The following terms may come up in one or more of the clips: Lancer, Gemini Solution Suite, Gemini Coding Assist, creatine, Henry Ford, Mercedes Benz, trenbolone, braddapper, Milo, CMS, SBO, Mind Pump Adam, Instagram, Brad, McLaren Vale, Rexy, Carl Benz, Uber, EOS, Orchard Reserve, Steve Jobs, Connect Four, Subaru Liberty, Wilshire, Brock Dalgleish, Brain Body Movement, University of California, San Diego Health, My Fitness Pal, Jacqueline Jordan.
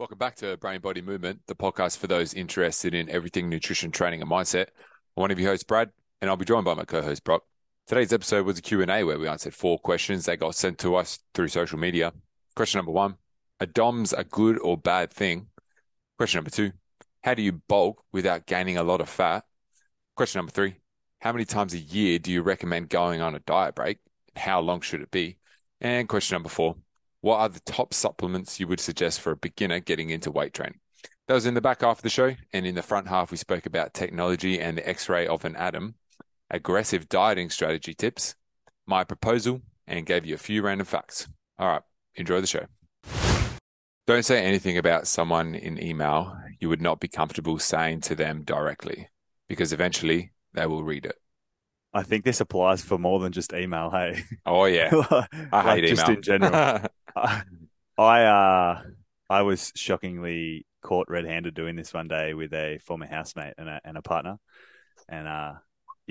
Welcome back to Brain Body Movement, the podcast for those interested in everything nutrition, training, and mindset. I'm one of your hosts, Brad, and I'll be joined by my co-host, Brock. Today's episode was a Q&A where we answered four questions that got sent to us through social media. Question number one, are DOMS a good or bad thing? Question number two, how do you bulk without gaining a lot of fat? Question number three, how many times a year do you recommend going on a diet break? How long should it be? And question number four, what are the top supplements you would suggest for a beginner getting into weight training? That was in the back half of the show. And in the front half, we spoke about technology and the X-ray of an atom, aggressive dieting strategy tips, my proposal, and gave you a few random facts. All right, enjoy the show. Don't say anything about someone in email you would not be comfortable saying to them directly, because eventually they will read it. I think this applies for more than just email, hey? Oh, yeah. I hate email. Just in general. I was shockingly caught red-handed doing this one day with a former housemate and a partner. And I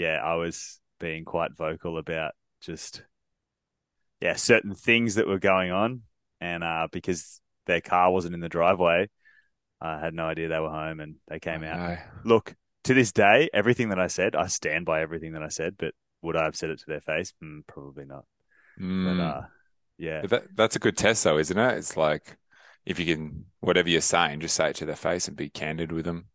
was being quite vocal about just certain things that were going on. And because their car wasn't in the driveway, I had no idea they were home and they came out. No. Look, to this day, everything that I said, I stand by everything that I said, but would I have said it to their face? Probably not. But, That's a good test though, isn't it? It's like, if you can, whatever you're saying, just say it to their face and be candid with them.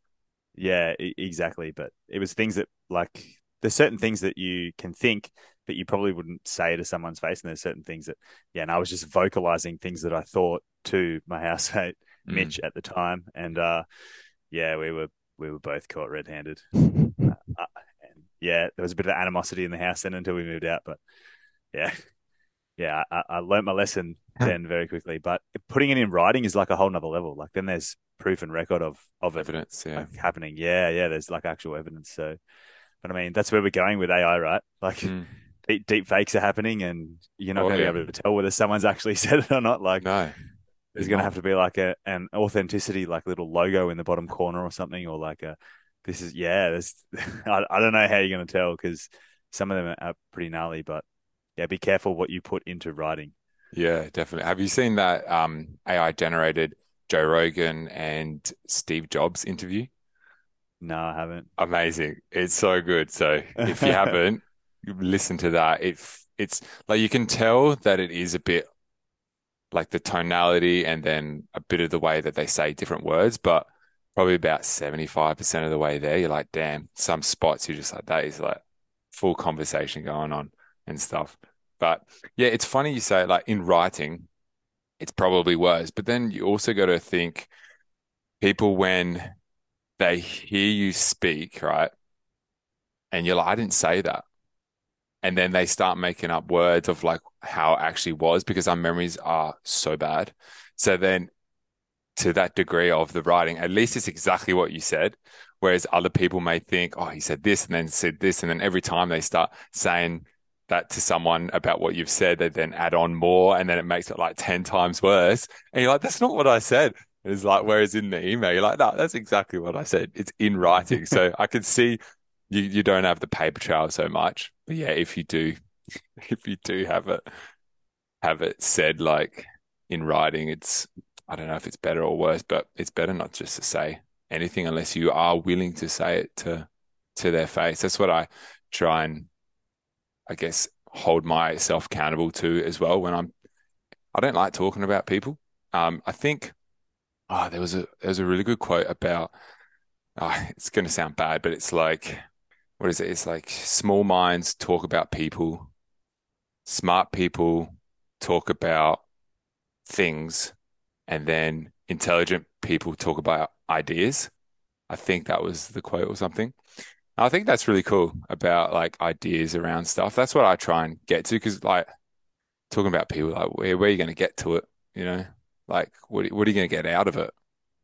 Yeah, exactly. But it was things that, like, there's certain things that you can think, but you probably wouldn't say to someone's face. And there's certain things that, and I was just vocalizing things that I thought to my housemate, Mitch, at the time. And we were both caught red-handed. There was a bit of animosity in the house then until we moved out. But I learned my lesson then very quickly. But putting it in writing is like a whole nother level. Like then there's proof and record of evidence, happening. There's like actual evidence. So, but I mean, that's where we're going with AI, right? Like deep fakes are happening, and you're not going to be able to tell whether someone's actually said it or not. Like no. There's going to have to be like an authenticity, like little logo in the bottom corner or something, or like I don't know how you're going to tell because some of them are pretty gnarly, but be careful what you put into writing. Yeah, definitely. Have you seen that AI generated Joe Rogan and Steve Jobs interview? No, I haven't. Amazing. It's so good. So if you haven't, listen to that. It's like you can tell that it is a bit like the tonality and then a bit of the way that they say different words, but probably about 75% of the way there, you're like, damn, some spots you're just like, that is like full conversation going on and stuff. But yeah, it's funny you say like in writing, it's probably worse, but then you also got to think people when they hear you speak, right? And you're like, I didn't say that. And then they start making up words of like how it actually was because our memories are so bad. So then to that degree of the writing, at least it's exactly what you said. Whereas other people may think, oh, he said this and then said this. And then every time they start saying that to someone about what you've said, they then add on more. And then it makes it like 10 times worse. And you're like, that's not what I said. And it's like, whereas in the email, you're like, no, that's exactly what I said. It's in writing. So I could see you don't have the paper trail so much. But yeah, if you do have it said like in writing, it's, I don't know if it's better or worse, but it's better not just to say anything unless you are willing to say it to their face. That's what I try and, I guess, hold myself accountable to as well. When I don't like talking about people. I think, there was a really good quote about, it's going to sound bad, but it's like, what is it? It's like small minds talk about people, smart people talk about things, and then intelligent people talk about ideas. I think that was the quote or something. I think that's really cool about like ideas around stuff. That's what I try and get to because like talking about people, like where are you going to get to it? You know, like what are you going to get out of it?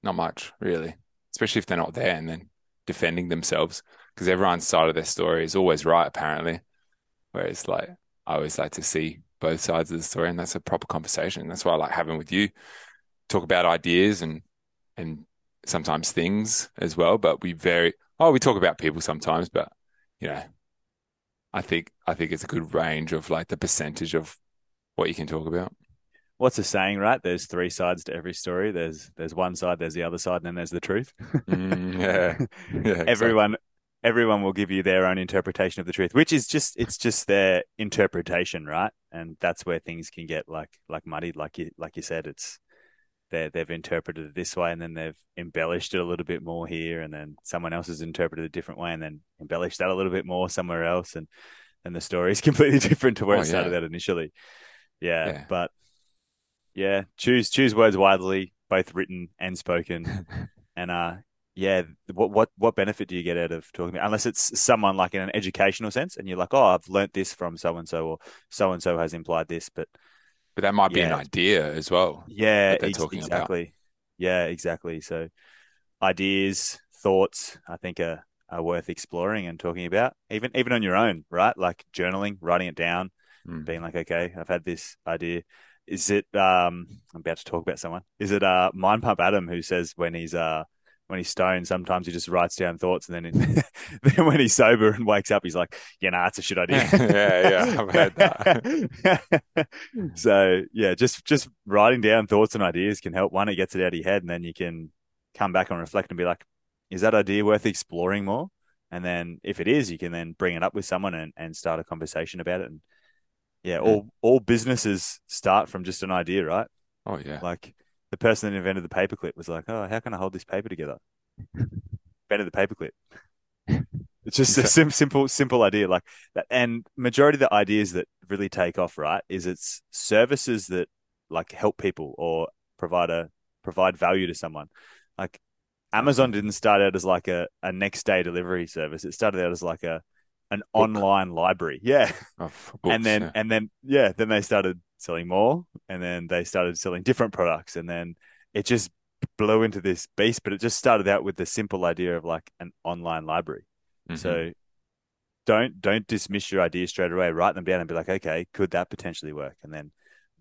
Not much, really, especially if they're not there and then defending themselves. Because everyone's side of their story is always right, apparently. Whereas, like, I always like to see both sides of the story, and that's a proper conversation. That's why I like having with you, talk about ideas and sometimes things as well. But we talk about people sometimes, but you know, I think it's a good range of like the percentage of what you can talk about. what's the saying, right? There's three sides to every story. There's one side, there's the other side, and then there's the truth. Yeah, exactly. Everyone will give you their own interpretation of the truth, which is just, it's just their interpretation, right? And that's where things can get like muddied. Like you said, it's they've interpreted it this way, and then they've embellished it a little bit more here, and then someone else has interpreted it a different way, and then embellished that a little bit more somewhere else, and the story is completely different to where it started out initially. Yeah. But yeah, choose words widely, both written and spoken, and yeah, what benefit do you get out of talking about, unless it's someone like in an educational sense and you're like, oh, I've learnt this from so-and-so, or so-and-so has implied this, but that might be an idea as well. Yeah, exactly. About. Yeah, exactly. So ideas, thoughts, I think are worth exploring and talking about, even on your own, right? Like journaling, writing it down, being like, okay, I've had this idea. Is it, I'm about to talk about someone. Is it Mind Pump Adam who says when he's stoned, sometimes he just writes down thoughts, and then when he's sober and wakes up, he's like, yeah, nah, that's a shit idea. yeah, I've heard that. So yeah, just writing down thoughts and ideas can help. One, it gets it out of your head, and then you can come back and reflect and be like, is that idea worth exploring more? And then if it is, you can then bring it up with someone and start a conversation about it. And yeah, all businesses start from just an idea, right? Oh yeah. Like the person that invented the paperclip was like, oh, how can I hold this paper together? Invented the paperclip. It's just a simple idea like that. And majority of the ideas that really take off, right, is it's services that like help people or provide value to someone. Like Amazon didn't start out as like a next day delivery service. It started out as like an online library. Yeah. Then they started selling more, and then they started selling different products, and then it just blew into this beast, but it just started out with the simple idea of like an online library. Mm-hmm. So don't dismiss your ideas straight away. Write them down and be like, okay, could that potentially work? And then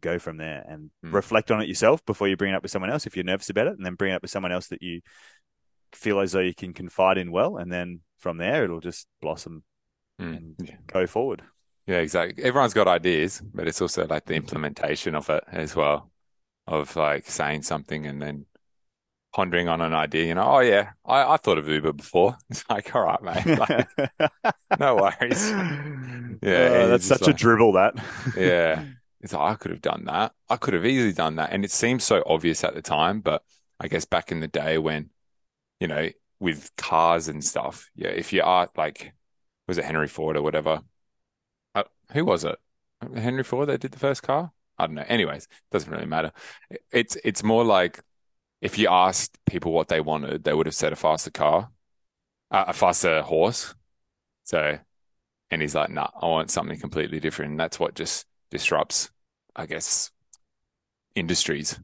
go from there and reflect on it yourself before you bring it up with someone else, if you're nervous about it, and then bring it up with someone else that you feel as though you can confide in well. And then from there, it'll just blossom and go forward. Yeah, exactly. Everyone's got ideas, but it's also like the implementation of it as well, of like saying something and then pondering on an idea. You know, oh yeah, I thought of Uber before. It's like, all right, mate, like, no worries. Yeah, that's such like, a dribble. That yeah, it's like, I could have done that. I could have easily done that, and it seems so obvious at the time. But I guess back in the day when, you know, with cars and stuff, yeah, if you are like, was it Henry Ford or whatever? Who was it? Henry Ford that did the first car? I don't know. Anyways, doesn't really matter. It's more like if you asked people what they wanted, they would have said a faster horse. So, and he's like, nah, I want something completely different. And that's what just disrupts, I guess, industries.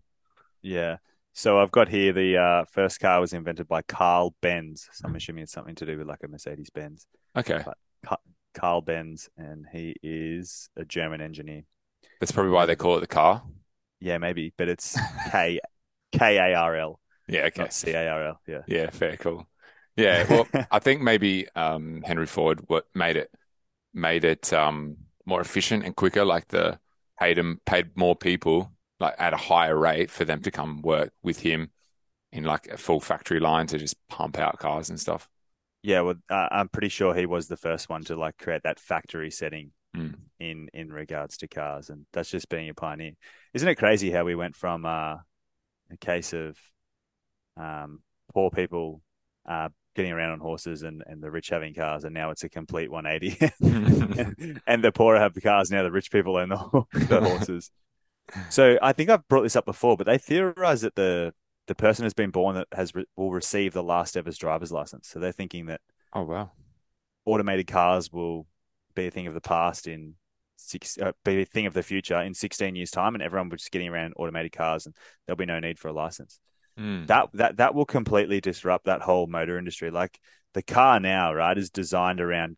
Yeah. So I've got here the first car was invented by Carl Benz. So I'm assuming it's something to do with like a Mercedes Benz. Okay. But Carl Benz, and he is a German engineer. That's probably why they call it the car. Yeah, maybe, but it's K-A-R-L. Yeah, okay. Not C-A-R-L, yeah. Yeah, fair, cool. Yeah, well, I think maybe Henry Ford made it more efficient and quicker, like the paid more people like at a higher rate for them to come work with him in like a full factory line to just pump out cars and stuff. Yeah, well, I'm pretty sure he was the first one to like create that factory setting in regards to cars, and that's just being a pioneer. Isn't it crazy how we went from a case of poor people getting around on horses and the rich having cars, and now it's a complete 180. And the poor have the cars now; the rich people own the horses. So I think I've brought this up before, but they theorize that the person has been born that will receive the last ever driver's license. So they're thinking that automated cars will be a thing of the past be a thing of the future in 16 years time, and everyone will just getting around in automated cars, and there'll be no need for a license. That will completely disrupt that whole motor industry. Like the car now, right, is designed around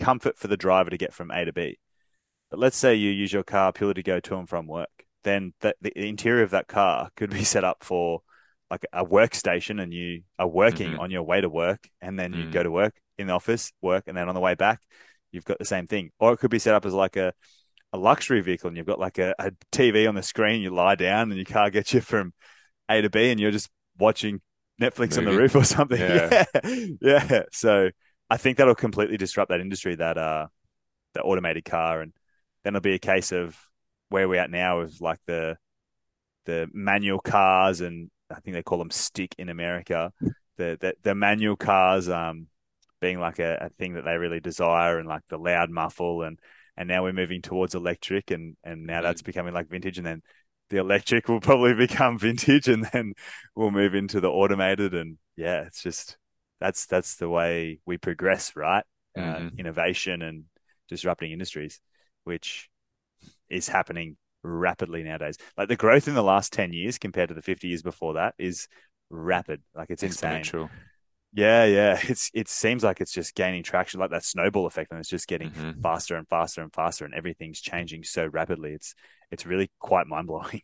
comfort for the driver to get from A to B. But let's say you use your car purely to go to and from work. Then the interior of that car could be set up for like a workstation, and you are working on your way to work, and then you go to work in the office, and then on the way back, you've got the same thing. Or it could be set up as like a a luxury vehicle and you've got like a TV on the screen, you lie down and your car gets you from A to B and you're just watching Netflix on the roof or something. Yeah. So I think that'll completely disrupt that industry, that automated car. And then it'll be a case of where we're at now with like the manual cars, and I think they call them stick in America, the manual cars being like a thing that they really desire, and like the loud muffle, and now we're moving towards electric, and now that's becoming like vintage, and then the electric will probably become vintage, and then we'll move into the automated. And yeah, it's just that's the way we progress, right? Innovation and disrupting industries, which is happening rapidly nowadays. Like the growth in the last 10 years compared to the 50 years before that is rapid. Like it's insane. Yeah. It seems like it's just gaining traction, like that snowball effect, and it's just getting faster and faster and faster, and everything's changing so rapidly. It's really quite mind-blowing.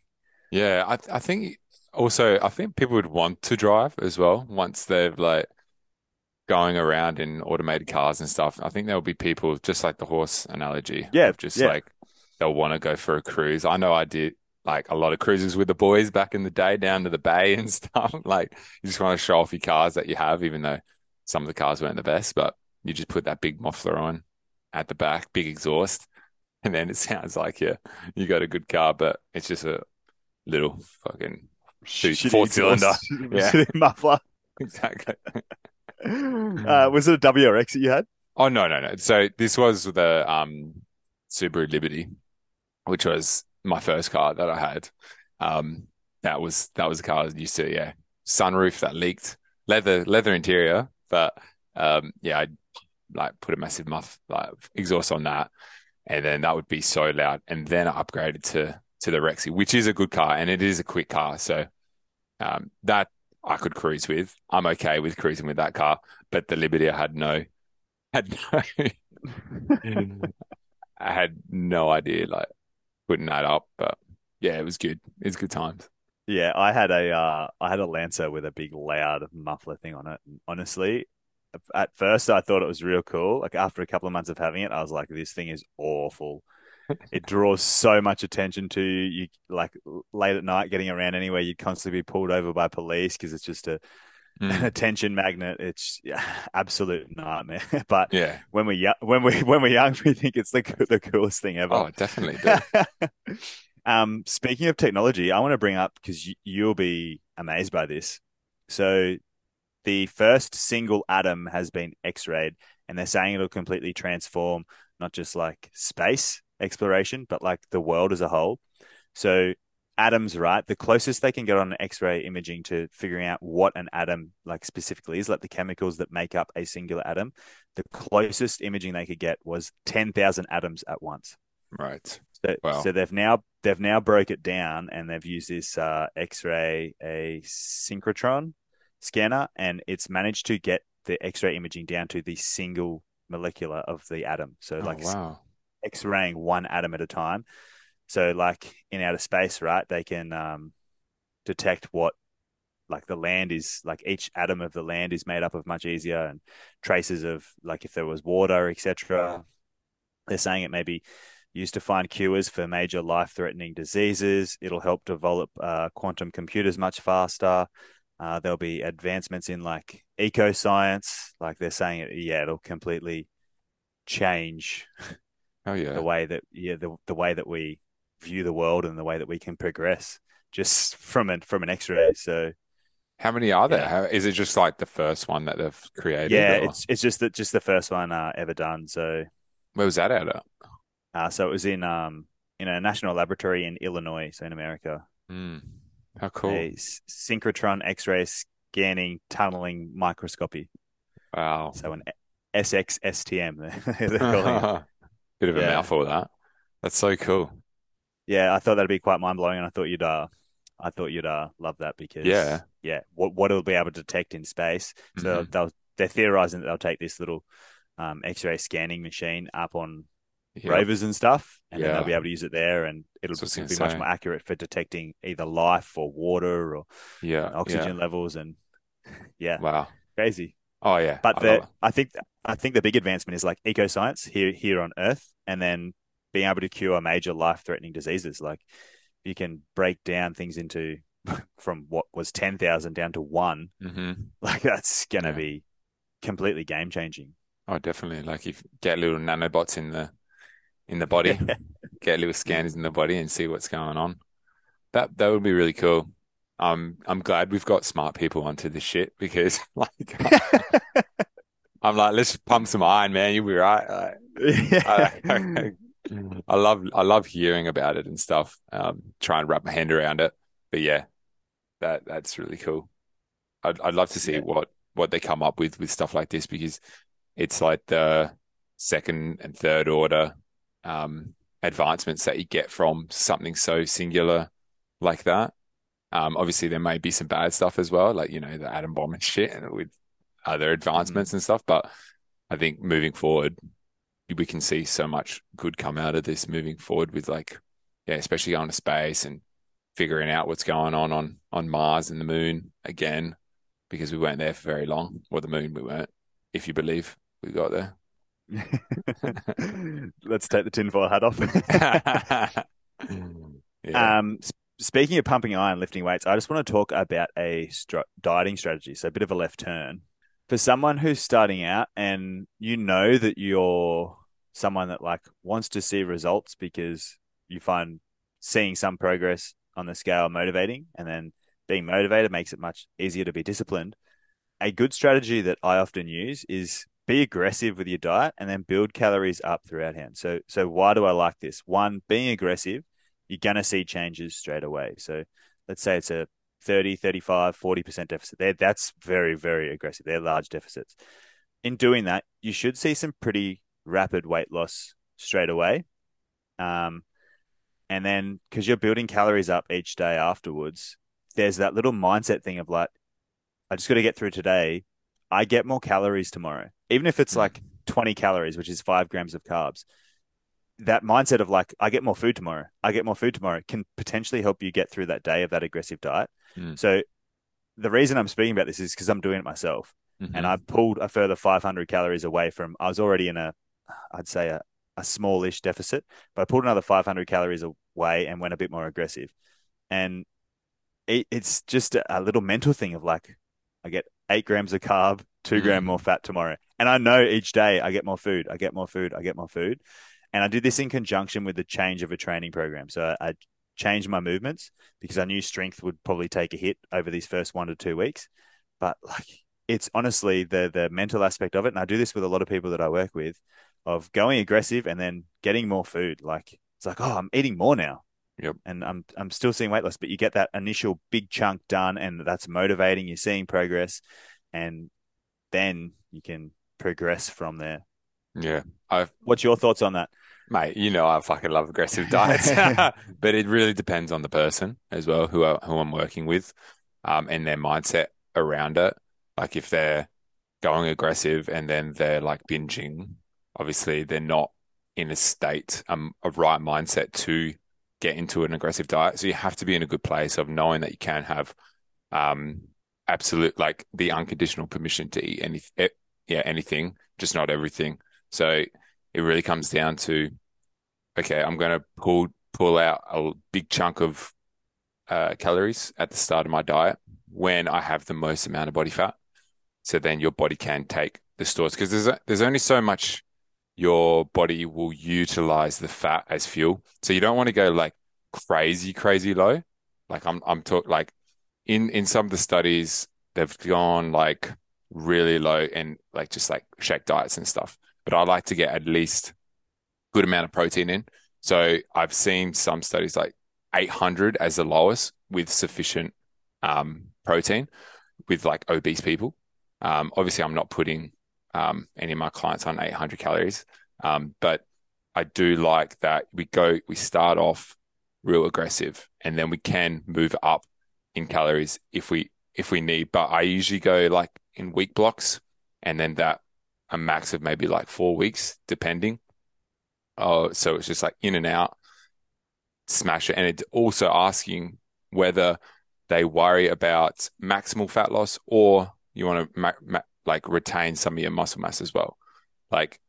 Yeah. I think also, people would want to drive as well. Once they've like going around in automated cars and stuff, I think there'll be people just like the horse analogy. Yeah. Like they'll want to go for a cruise. I know I did like a lot of cruises with the boys back in the day down to the bay and stuff. Like you just want to show off your cars that you have, even though some of the cars weren't the best, but you just put that big muffler on at the back, big exhaust. And then it sounds like, you got a good car, but it's just a little fucking four-cylinder. Shitty muffler. Exactly. Was it a WRX that you had? Oh, no. So this was the Subaru Liberty, which was my first car that I had. That was a car I used to, sunroof that leaked, leather interior, but I like put a massive exhaust on that, and then that would be so loud. And then I upgraded to the Rexy, which is a good car and it is a quick car, so that I could cruise with. I'm okay with cruising with that car, but the Liberty I had no idea like putting that up, but yeah, it was good. It's good times. Yeah, I had a Lancer with a big loud muffler thing on it. And honestly, at first I thought it was real cool. Like after a couple of months of having it, I was like, this thing is awful. It draws so much attention to you. Like late at night, getting around anywhere, you'd constantly be pulled over by police because it's just an attention magnet. It's absolute nightmare. But yeah, when we're young, we think it's the coolest thing ever. Oh, definitely. Speaking of technology, I want to bring up, because you'll be amazed by this. So the first single atom has been X-rayed, and they're saying it'll completely transform not just like space exploration, but like the world as a whole. So atoms, right? The closest they can get on an X-ray imaging to figuring out what an atom like specifically is, like the chemicals that make up a singular atom, the closest imaging they could get was 10,000 atoms at once. Right. So, So they've now broke it down, and they've used this X-ray synchrotron scanner, and it's managed to get the X-ray imaging down to the single molecular of the atom. So X-raying one atom at a time. So like in outer space, right, they can detect what like the land is, like each atom of the land is made up of much easier, and traces of like if there was water, etc. They're saying it may be used to find cures for major life-threatening diseases. It'll help develop quantum computers much faster. There'll be advancements in like eco science. Like they're saying it, it'll completely change the way that we view the world and the way that we can progress just from an X-ray. So how many are there? How, is it just like the first one that they've created? Yeah, it's just the first one ever done. So where was that at? So it was in a national laboratory in Illinois, so in America. How cool. A synchrotron X-ray scanning tunneling microscopy. Wow. So an SXSTM they're calling it. Bit of a mouthful, that. That's so cool. Yeah, I thought that'd be quite mind blowing, and I thought you'd love that, because what it'll be able to detect in space. So they're theorizing that they'll take this little X-ray scanning machine up on rovers and stuff, and then they'll be able to use it there, and it'll be much more accurate for detecting either life or water or oxygen levels, and wow, crazy. Oh yeah, but I think the big advancement is like eco science here on Earth, and then being able to cure major life-threatening diseases. Like you can break down things into from what was 10,000 down to one. Mm-hmm. Like that's going to be completely game-changing. Oh, definitely. Like you get little nanobots in the body, get little scanners in the body and see what's going on. That would be really cool. I'm glad we've got smart people onto this shit because like I'm like, let's pump some iron, man. You'll be right. Like, I love hearing about it and stuff. Try and wrap my hand around it. But yeah, that's really cool. I'd love to see what they come up with stuff like this because it's like the second and third order advancements that you get from something so singular like that. Obviously there may be some bad stuff as well, like, you know, the atom bomb and shit and with other advancements and stuff. But I think moving forward, we can see so much good come out of this moving forward with like, especially going to space and figuring out what's going on Mars and the moon again, because we weren't there for very long, or the moon we weren't, if you believe we got there. Let's take the tinfoil hat off. Speaking of pumping iron, lifting weights, I just want to talk about a dieting strategy. So a bit of a left turn for someone who's starting out, and you know that you're someone that like wants to see results because you find seeing some progress on the scale motivating, and then being motivated makes it much easier to be disciplined. A good strategy that I often use is be aggressive with your diet and then build calories up throughout. So why do I like this? One, being aggressive, you're going to see changes straight away. So let's say it's a 30, 35, 40% deficit there. That's very, very aggressive. They're large deficits. In doing that, you should see some pretty rapid weight loss straight away. And then because you're building calories up each day afterwards, there's that little mindset thing of like, I just got to get through today. I get more calories tomorrow. Even if it's like 20 calories, which is 5 grams of carbs, that mindset of like, I get more food tomorrow can potentially help you get through that day of that aggressive diet. Mm. So the reason I'm speaking about this is because I'm doing it myself. Mm-hmm. And I pulled a further 500 calories away from, I was already in I'd say a smallish deficit, but I pulled another 500 calories away and went a bit more aggressive. And it's just a little mental thing of like, I get 8 grams of carb, 2 grams more fat tomorrow. And I know each day I get more food, I get more food. And I did this in conjunction with the change of a training program. So I changed my movements because I knew strength would probably take a hit over these first 1 to 2 weeks. But like, it's honestly the mental aspect of it. And I do this with a lot of people that I work with of going aggressive and then getting more food. Like, it's like, oh, I'm eating more now. Yep. And I'm still seeing weight loss, but you get that initial big chunk done and that's motivating. You're seeing progress and then you can progress from there. Yeah. What's your thoughts on that? Mate, you know, I fucking love aggressive diets, but it really depends on the person as well, who I'm working with, and their mindset around it. Like if they're going aggressive and then they're like binging, obviously they're not in a state, a right mindset to get into an aggressive diet. So you have to be in a good place of knowing that you can have absolute, like the unconditional permission to eat anything, just not everything. So it really comes down to, okay, I'm going to pull out a big chunk of calories at the start of my diet when I have the most amount of body fat. So then your body can take the stores, because there's only so much your body will utilize the fat as fuel. So you don't want to go like crazy low. Like I'm talking like in some of the studies, they've gone like really low and like just like shake diets and stuff. But I like to get at least good amount of protein in. So I've seen some studies like 800 as the lowest with sufficient protein with like obese people. Obviously, I'm not putting any of my clients on 800 calories. But I do like that we start off real aggressive and then we can move up in calories if we need. But I usually go like in week blocks and then that a max of maybe like 4 weeks, depending. Oh, so it's just like in and out, smash it. And it's also asking whether they worry about maximal fat loss or you want to like retain some of your muscle mass as well. Like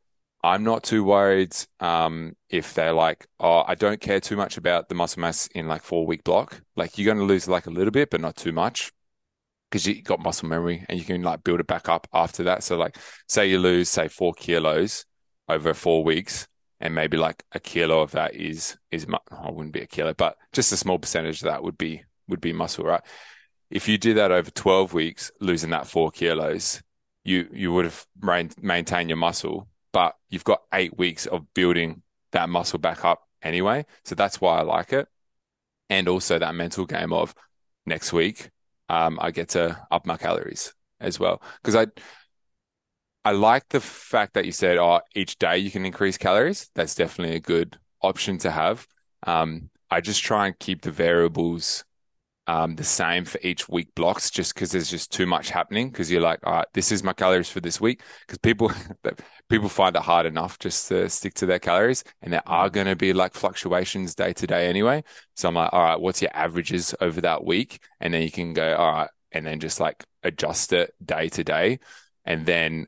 I'm not too worried if they're like, oh, I don't care too much about the muscle mass in like 4-week block. Like you're going to lose like a little bit, but not too much because you got muscle memory and you can like build it back up after that. So like say you lose, say 4 kilos over 4 weeks and maybe like a kilo of that is I wouldn't be a kilo, but just a small percentage of that would be muscle, right? If you do that over 12 weeks, losing that 4 kilos, you would have maintained your muscle, but you've got 8 weeks of building that muscle back up anyway. So that's why I like it. And also that mental game of next week, I get to up my calories as well. Because I like the fact that you said, oh, each day you can increase calories. That's definitely a good option to have. I just try and keep the variables the same for each week blocks, just because there's just too much happening. Because you're like, all right, this is my calories for this week. Because people find it hard enough just to stick to their calories, and there are going to be like fluctuations day to day anyway. So I'm like, all right, what's your averages over that week? And then you can go, all right, and then just like adjust it day to day, and then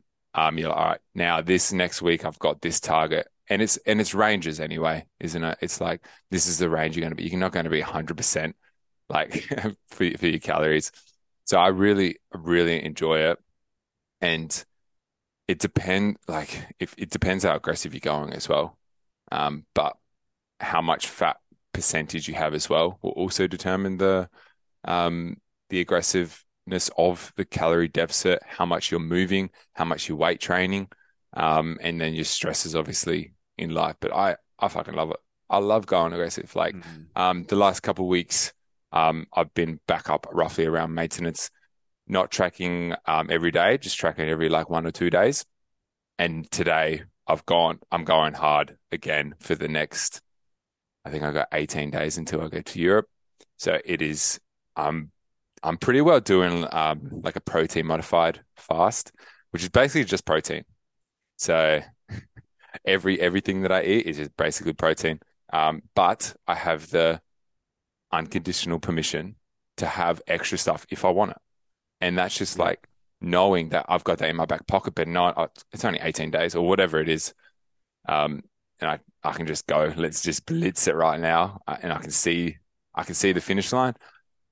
you're like, all right, now this next week I've got this target. And it's ranges anyway, isn't it? It's like, this is the range you're going to be. You're not going to be 100% like for your calories. So I really, really enjoy it. And it depends how aggressive you're going as well. But how much fat percentage you have as well will also determine the aggressiveness of the calorie deficit, how much you're moving, how much you're weight training, and then your stresses obviously in life. But I fucking love it. I love going aggressive. Like the last couple of weeks, I've been back up roughly around maintenance, not tracking every day, just tracking every like 1 or 2 days. And today I'm going hard again for the next, I think I got 18 days until I go to Europe. So it is, I'm pretty well doing like a protein modified fast, which is basically just protein. So everything that I eat is just basically protein. But I have the unconditional permission to have extra stuff if I want it. And that's just like knowing that I've got that in my back pocket, but no, it's only 18 days or whatever it is. And I can just go, let's just blitz it right now. And I can see the finish line,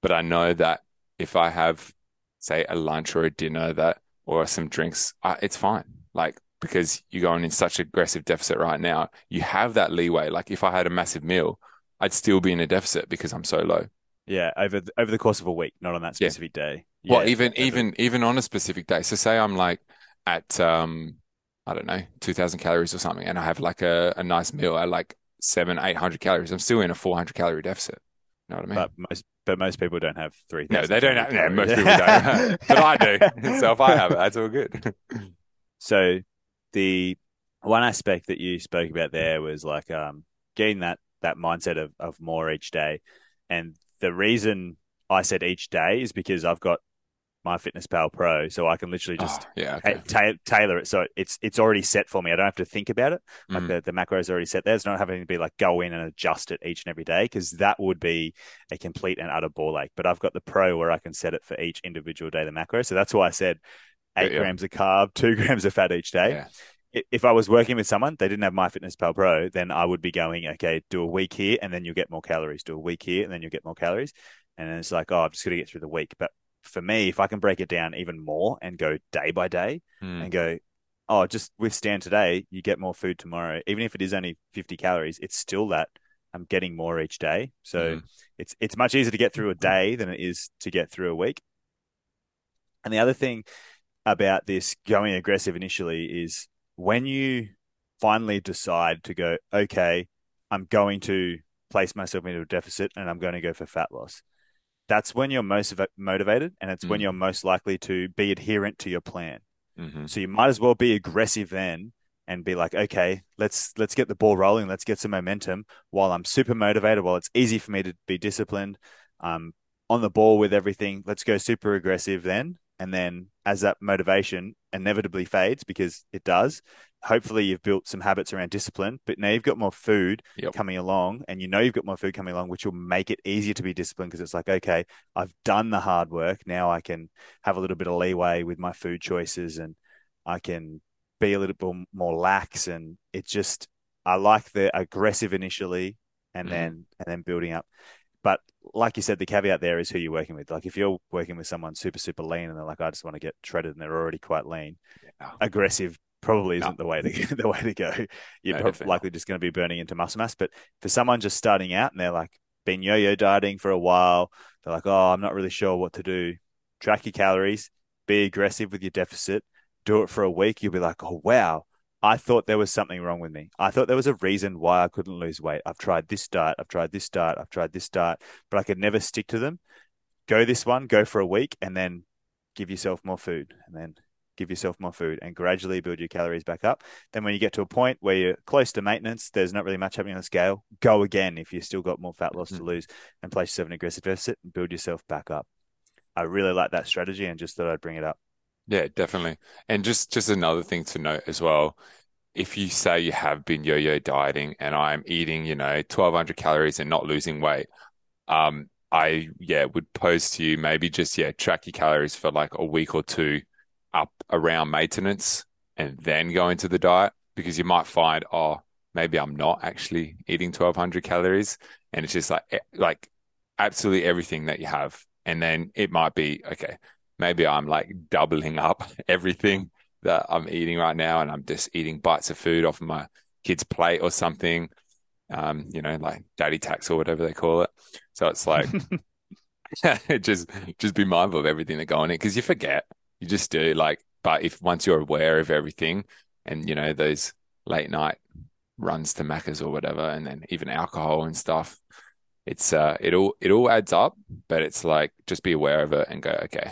but I know that if I have say a lunch or a dinner or some drinks, it's fine. Like, because you're going in such an aggressive deficit right now, you have that leeway. Like if I had a massive meal, I'd still be in a deficit because I'm so low. Yeah, over the course of a week, not on that specific day. Yeah, well, even on a specific day. So say I'm like at, 2,000 calories or something, and I have like a nice meal at like 700-800 calories. I'm still in a 400 calorie deficit. You know what I mean? But most people don't have 3,000. No, they don't have. No, most people don't. But I do. So if I have it, that's all good. So the one aspect that you spoke about there was like getting that mindset of more each day. And the reason I said each day is because I've got My Fitness Pal Pro, so I can literally just tailor it. So it's already set for me. I don't have to think about it. Like the macros are already set there. It's not having to be like go in and adjust it each and every day, because that would be a complete and utter ball ache. But I've got the Pro where I can set it for each individual day, the macro. So that's why I said 8 grams of carb, 2 grams of fat each day. Yeah. If I was working with someone, they didn't have MyFitnessPal Pro, then I would be going, okay, do a week here and then you'll get more calories. Do a week here and then you'll get more calories. And then it's like, oh, I've just got to get through the week. But for me, if I can break it down even more and go day by day and go, oh, just withstand today, you get more food tomorrow. Even if it is only 50 calories, it's still that I'm getting more each day. So it's much easier to get through a day than it is to get through a week. And the other thing about this going aggressive initially is, when you finally decide to go, okay, I'm going to place myself into a deficit and I'm going to go for fat loss, that's when you're most motivated, and it's when you're most likely to be adherent to your plan. So you might as well be aggressive then and be like, okay, let's get the ball rolling. Let's get some momentum while I'm super motivated, while it's easy for me to be disciplined, on the ball with everything. Let's go super aggressive then. And then as that motivation inevitably fades, because it does, hopefully you've built some habits around discipline, but now you've got more food coming along, and you know you've got more food coming along, which will make it easier to be disciplined, because it's like, okay, I've done the hard work. Now I can have a little bit of leeway with my food choices, and I can be a little bit more lax, and it just, I like the aggressive initially and then building up. But like you said, the caveat there is who you're working with. Like if you're working with someone super, super lean and they're like, I just want to get shredded and they're already quite lean, aggressive probably isn't the way to go. You're likely just going to be burning into muscle mass. But for someone just starting out and they're like been yo-yo dieting for a while, they're like, oh, I'm not really sure what to do. Track your calories, be aggressive with your deficit, do it for a week. You'll be like, oh, wow, I thought there was something wrong with me. I thought there was a reason why I couldn't lose weight. I've tried this diet, I've tried this diet, I've tried this diet, but I could never stick to them. Go this one, go for a week, and then give yourself more food, and then give yourself more food, and gradually build your calories back up. Then when you get to a point where you're close to maintenance, there's not really much happening on the scale, go again if you've still got more fat loss to lose, and place yourself in an aggressive deficit and build yourself back up. I really like that strategy and just thought I'd bring it up. Yeah, definitely. And just another thing to note as well, if you say you have been yo-yo dieting and I'm eating, 1,200 calories and not losing weight, I would pose to you maybe just, track your calories for like a week or two up around maintenance and then go into the diet, because you might find, oh, maybe I'm not actually eating 1,200 calories. And it's just like absolutely everything that you have. And then it might be, okay, maybe I'm like doubling up everything that I'm eating right now, and I'm just eating bites of food off my kid's plate or something, like daddy tax or whatever they call it. So it's like, just be mindful of everything that go on in, because you forget, you just do. But if once you're aware of everything, and those late night runs to Maccas or whatever, and then even alcohol and stuff, it's it all adds up. But it's like, just be aware of it and go, okay,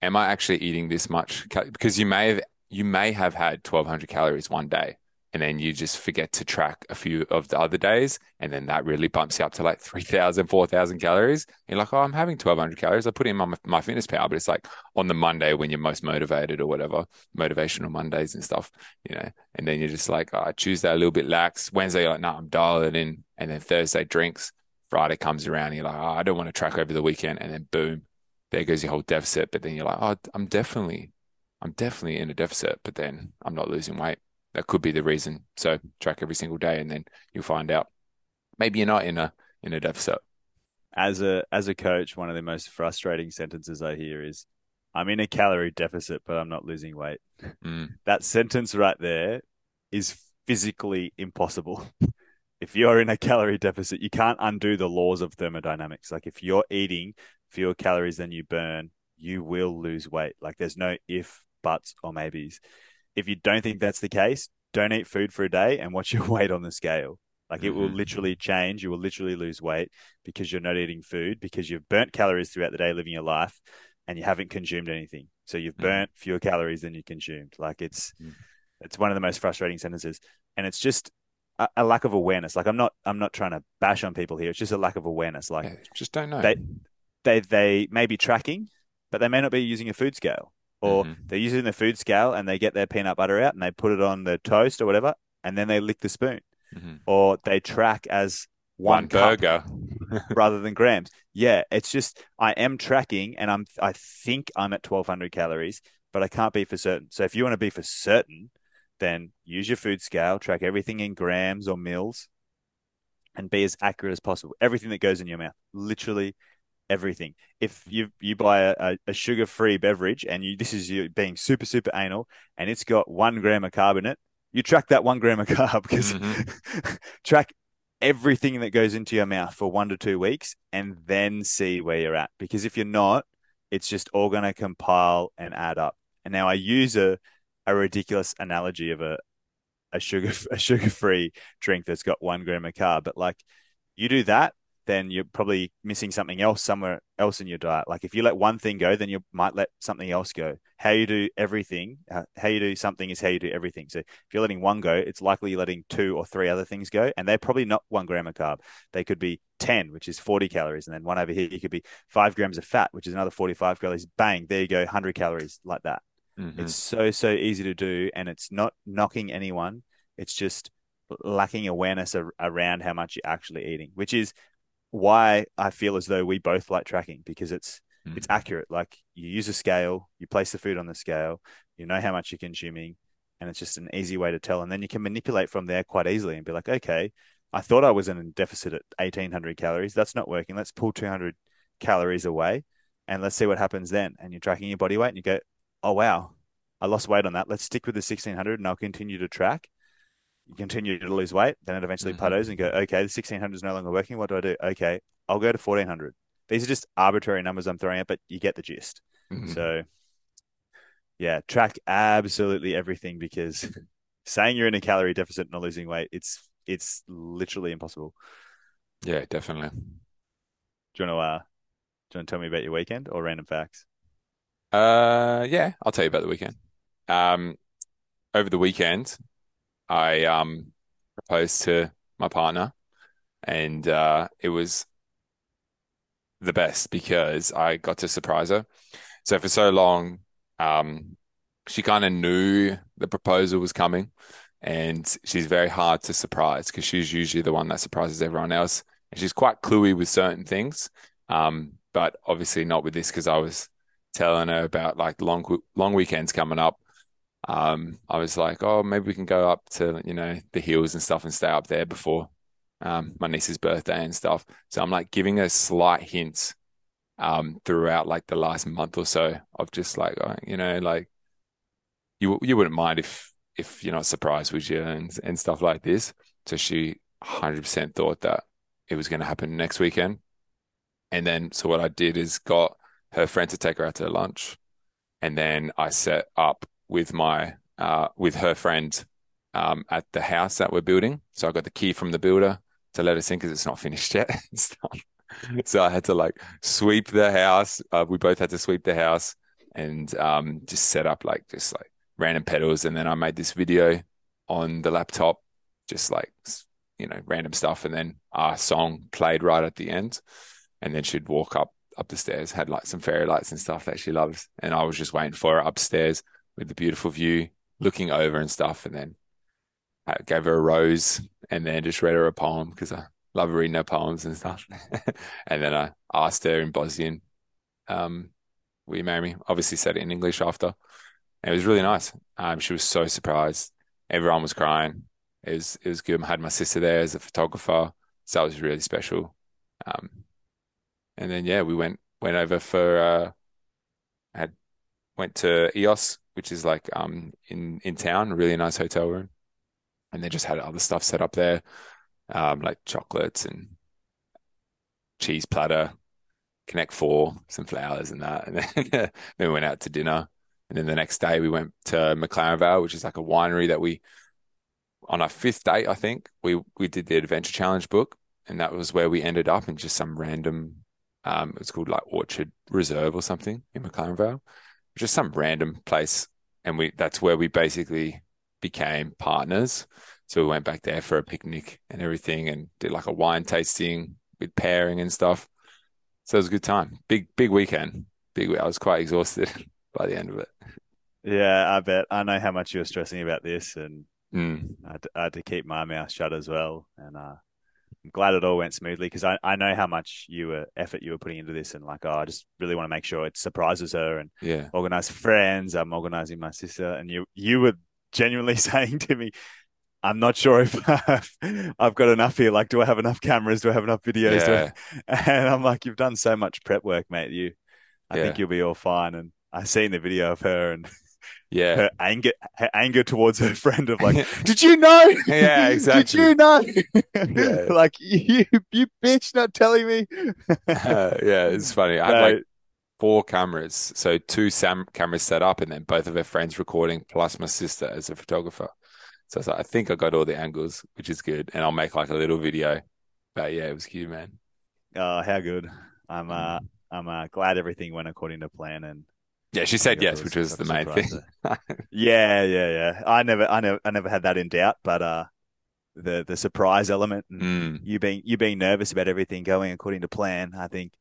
am I actually eating this much? Because you may have had 1,200 calories one day, and then you just forget to track a few of the other days, and then that really bumps you up to like 3,000, 4,000 calories. And you're like, oh, I'm having 1,200 calories. I put in my fitness power, but it's like on the Monday when you're most motivated or whatever, motivational Mondays and stuff, and then you're just like, oh, Tuesday a little bit lax. Wednesday, you're like, no, I'm dialing in. And then Thursday drinks. Friday comes around and you're like, oh, I don't want to track over the weekend. And then boom, there goes your whole deficit. But then you're like, oh, I'm definitely in a deficit, but then I'm not losing weight. That could be the reason. So track every single day, and then you'll find out maybe you're not in a deficit. As a coach, one of the most frustrating sentences I hear is, I'm in a calorie deficit, but I'm not losing weight. That sentence right there is physically impossible. If you're in a calorie deficit, you can't undo the laws of thermodynamics. Like if you're eating fewer calories than you burn, you will lose weight. Like there's no if, buts, or maybes. If you don't think that's the case, don't eat food for a day and watch your weight on the scale. Like it will literally change. You will literally lose weight because you're not eating food, because you've burnt calories throughout the day living your life and you haven't consumed anything. So you've burnt fewer calories than you consumed. Like it's one of the most frustrating sentences. And it's just a lack of awareness. Like I'm not trying to bash on people here. It's just a lack of awareness. Like just don't know. They may be tracking, but they may not be using a food scale, or they're using the food scale and they get their peanut butter out and they put it on the toast or whatever, and then they lick the spoon, or they track as one burger rather than grams. Yeah. It's just, I am tracking and I think I'm at 1,200 calories, but I can't be for certain. So if you want to be for certain, then use your food scale, track everything in grams or mils, and be as accurate as possible. Everything that goes in your mouth, literally everything. If you buy a sugar-free beverage and this is you being super, super anal, and it's got 1 gram of carb in it, you track that 1 gram of carb, because track everything that goes into your mouth for 1 to 2 weeks and then see where you're at. Because if you're not, it's just all going to compile and add up. And now I use a ridiculous analogy of a sugar-free drink that's got 1 gram of carb. But like, you do that, then you're probably missing something else somewhere else in your diet. Like if you let one thing go, then you might let something else go. How you do something is how you do everything. So if you're letting one go, it's likely you're letting 2 or 3 other things go. And they're probably not 1 gram of carb. They could be 10, which is 40 calories. And then one over here, it could be 5 grams of fat, which is another 45 calories. Bang, there you go, 100 calories, like that. It's so easy to do, and it's not knocking anyone. It's just lacking awareness around how much you're actually eating, which is why I feel as though we both like tracking, because it's accurate. Like you use a scale, you place the food on the scale, you know how much you're consuming, And it's just an easy way to tell. And then you can manipulate from there quite easily and be like, okay, I thought I was in a deficit at 1,800 calories. That's not working. Let's pull 200 calories away and let's see what happens then. And you're tracking your body weight and you go, oh, wow, I lost weight on that. Let's stick with the 1,600 and I'll continue to track. You continue to lose weight. Then it eventually plateaus and you go, okay, the 1,600 is no longer working. What do I do? Okay, I'll go to 1,400. These are just arbitrary numbers I'm throwing out, but you get the gist. So yeah, track absolutely everything, because saying you're in a calorie deficit and not losing weight, it's literally impossible. Yeah, definitely. Do you want to tell me about your weekend or random facts? Yeah, I'll tell you about the weekend. Over the weekend, I proposed to my partner, and it was the best because I got to surprise her. So for so long, she kind of knew the proposal was coming, and she's very hard to surprise because she's usually the one that surprises everyone else. And she's quite cluey with certain things, but obviously not with this, because I was telling her about like long weekends coming up. I was like, oh, maybe we can go up to, you know, the hills and stuff and stay up there before my niece's birthday and stuff. So I'm like giving her slight hints throughout like the last month or so of just like, you know, like you wouldn't mind if you're not surprised, would you, and stuff like this. So she 100% thought that it was going to happen next weekend. And then, so what I did is got her friend to take her out to lunch. And then I set up with my, with her friend at the house that we're building. So I got the key from the builder to let us in because it's not finished yet. So I had to like sweep the house. We both had to sweep the house and just set up like just like random pedals. And then I made this video on the laptop, just like, you know, random stuff. And then our song played right at the end. And then she'd walk up the stairs, had like some fairy lights and stuff that she loves. And I was just waiting for her upstairs with the beautiful view, looking over and stuff. And then I gave her a rose and then just read her a poem because I love reading her poems and stuff. And then I asked her in Bosnian, will you marry me? Obviously said it in English after. And it was really nice. She was so surprised. Everyone was crying. It was good. I had my sister there as a photographer. So that was really special. And then, yeah, we went over for, went to EOS, which is like in town, a really nice hotel room. And they just had other stuff set up there, like chocolates and cheese platter, Connect Four, some flowers and that. And then, then we went out to dinner. And then the next day we went to McLaren Vale, which is like a winery that we, on our fifth date, I think, we did the Adventure Challenge book. And that was where we ended up in just some random, it's called like Orchard Reserve or something in McLaren Vale, just some random place. And that's where we basically became partners. So we went back there for a picnic and everything and did like a wine tasting with pairing and stuff. So it was a good time. Big weekend. I was quite exhausted by the end of it. Yeah, I bet. I know how much you were stressing about this, and I had to keep my mouth shut as well. And I'm glad it all went smoothly, because I know how much effort you were putting into this, and like, oh, I just really want to make sure it surprises her and organize friends. I'm organizing my sister, and you were genuinely saying to me, I'm not sure if I've got enough here. Like, do I have enough cameras? Do I have enough videos? And I'm like, you've done so much prep work, mate. I think you'll be all fine. And I seen the video of her and her anger towards her friend of like, did you know? Yeah, exactly. Did you know? Like, you bitch, not telling me. Yeah, it's funny. I had like 4 cameras. So 2 cameras set up, and then both of her friends recording, plus my sister as a photographer. So I was like, I think I got all the angles, which is good. And I'll make like a little video. But yeah, it was cute, man. Oh, how good. I'm glad everything went according to plan. And yeah, she said yes, which was the main thing. Yeah. I never had that in doubt, but the surprise element, and you being nervous about everything going according to plan, I think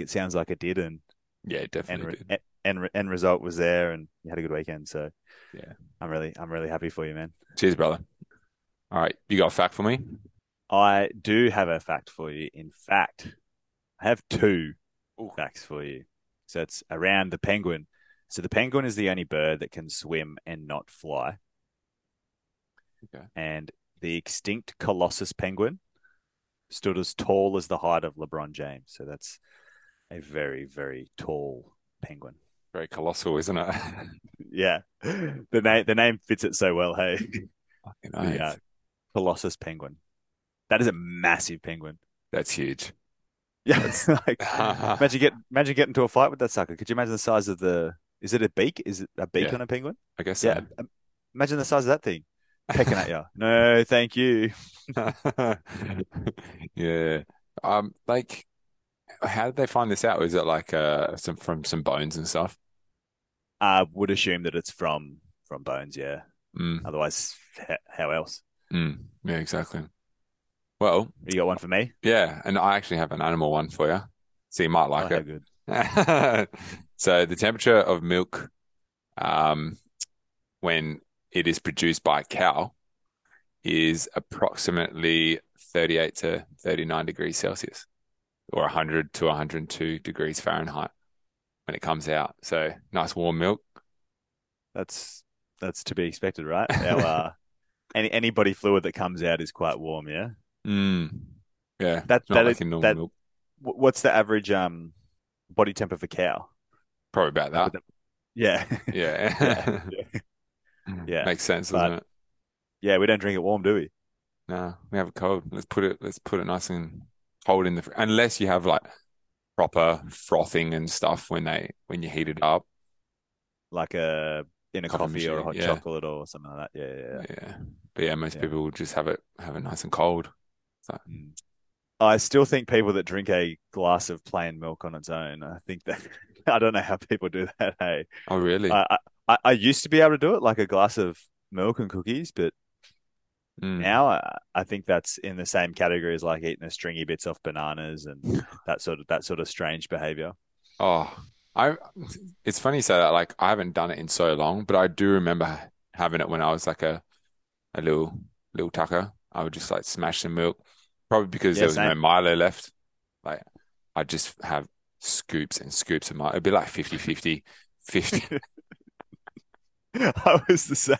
it sounds like it did, and yeah, it definitely did. And result was there, and you had a good weekend. So yeah, I'm really happy for you, man. Cheers, brother. All right, you got a fact for me? I do have a fact for you. In fact, I have 2 facts for you. So it's around the penguin. So the penguin is the only bird that can swim and not fly. Okay. And the extinct Colossus penguin stood as tall as the height of LeBron James. So that's a very, very tall penguin. Very colossal, isn't it? Yeah. The name fits it so well, hey? Fucking nice. Yeah. Colossus penguin. That is a massive penguin. That's huge. Yeah. That's... like, imagine getting into a fight with that sucker. Could you imagine the size of the... Is it a beak? Is it a beak on a penguin? I guess so. Yeah. Imagine the size of that thing. Pecking at you. No, thank you. Yeah. Like, how did they find this out? Is it like from some bones and stuff? I would assume that it's from bones, yeah. Mm. Otherwise, how else? Mm. Yeah, exactly. Well, you got one for me? Yeah, and I actually have an animal one for you, so you might like it. Good. So the temperature of milk, when it is produced by a cow, is approximately 38 to 39 degrees Celsius, or 100 to 102 degrees Fahrenheit when it comes out. So nice warm milk. That's to be expected, right? Now, any body fluid that comes out is quite warm, yeah. Mm. Yeah. That's not like normal milk. What's the average body temp of a cow? Probably about that. Yeah. Yeah. Yeah. Makes sense, doesn't it? Yeah, we don't drink it warm, do we? No, we have it cold. Let's put it nice and cold in the unless you have like proper frothing and stuff when you heat it up. Like in a coffee machine, or a hot chocolate or something like that. Yeah. But yeah, most people will just have it nice and cold. So. I still think people that drink a glass of plain milk on its own, I think that I don't know how people do that. Hey, oh really? I used to be able to do it, like a glass of milk and cookies, but now I think that's in the same category as like eating the stringy bits off bananas and that sort of strange behavior. Oh, it's funny you say that. Like I haven't done it in so long, but I do remember having it when I was like a little tucker. I would just like smash some milk. Probably because there was no Milo left. Like, I just have scoops and scoops of Milo. It'd be like 50-50. I was the same.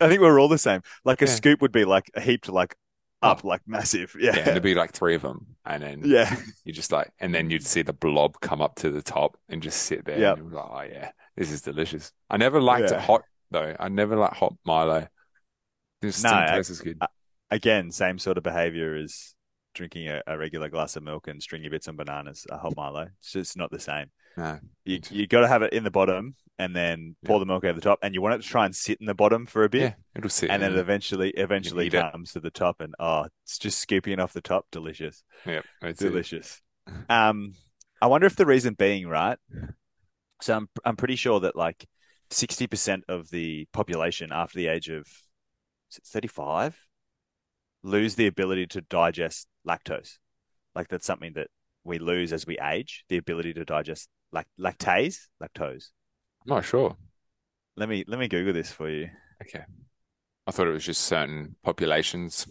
I think we're all the same. Like, a scoop would be like heaped like up, like massive. Yeah. And there'd be like three of them. And then you just like, and then you'd see the blob come up to the top and just sit there. Yep. And you're like, oh, yeah, this is delicious. I never liked it hot, though. I never liked hot Milo. This tastes good. Again, same sort of behavior as drinking a regular glass of milk and stringy bits and bananas. A hot Milo, it's just not the same. No, you got to have it in the bottom and then pour the milk over the top, and you want it to try and sit in the bottom for a bit. Yeah, it'll sit, and then eventually comes to the top, and it's just scooping off the top. Delicious. Yep, that's delicious. I wonder if the reason being, right? Yeah. So I'm pretty sure that like 60% of the population after the age of 35. Lose the ability to digest lactose. Like that's something that we lose as we age, the ability to digest lactose. I'm not sure. Let me Google this for you. Okay. I thought it was just certain populations.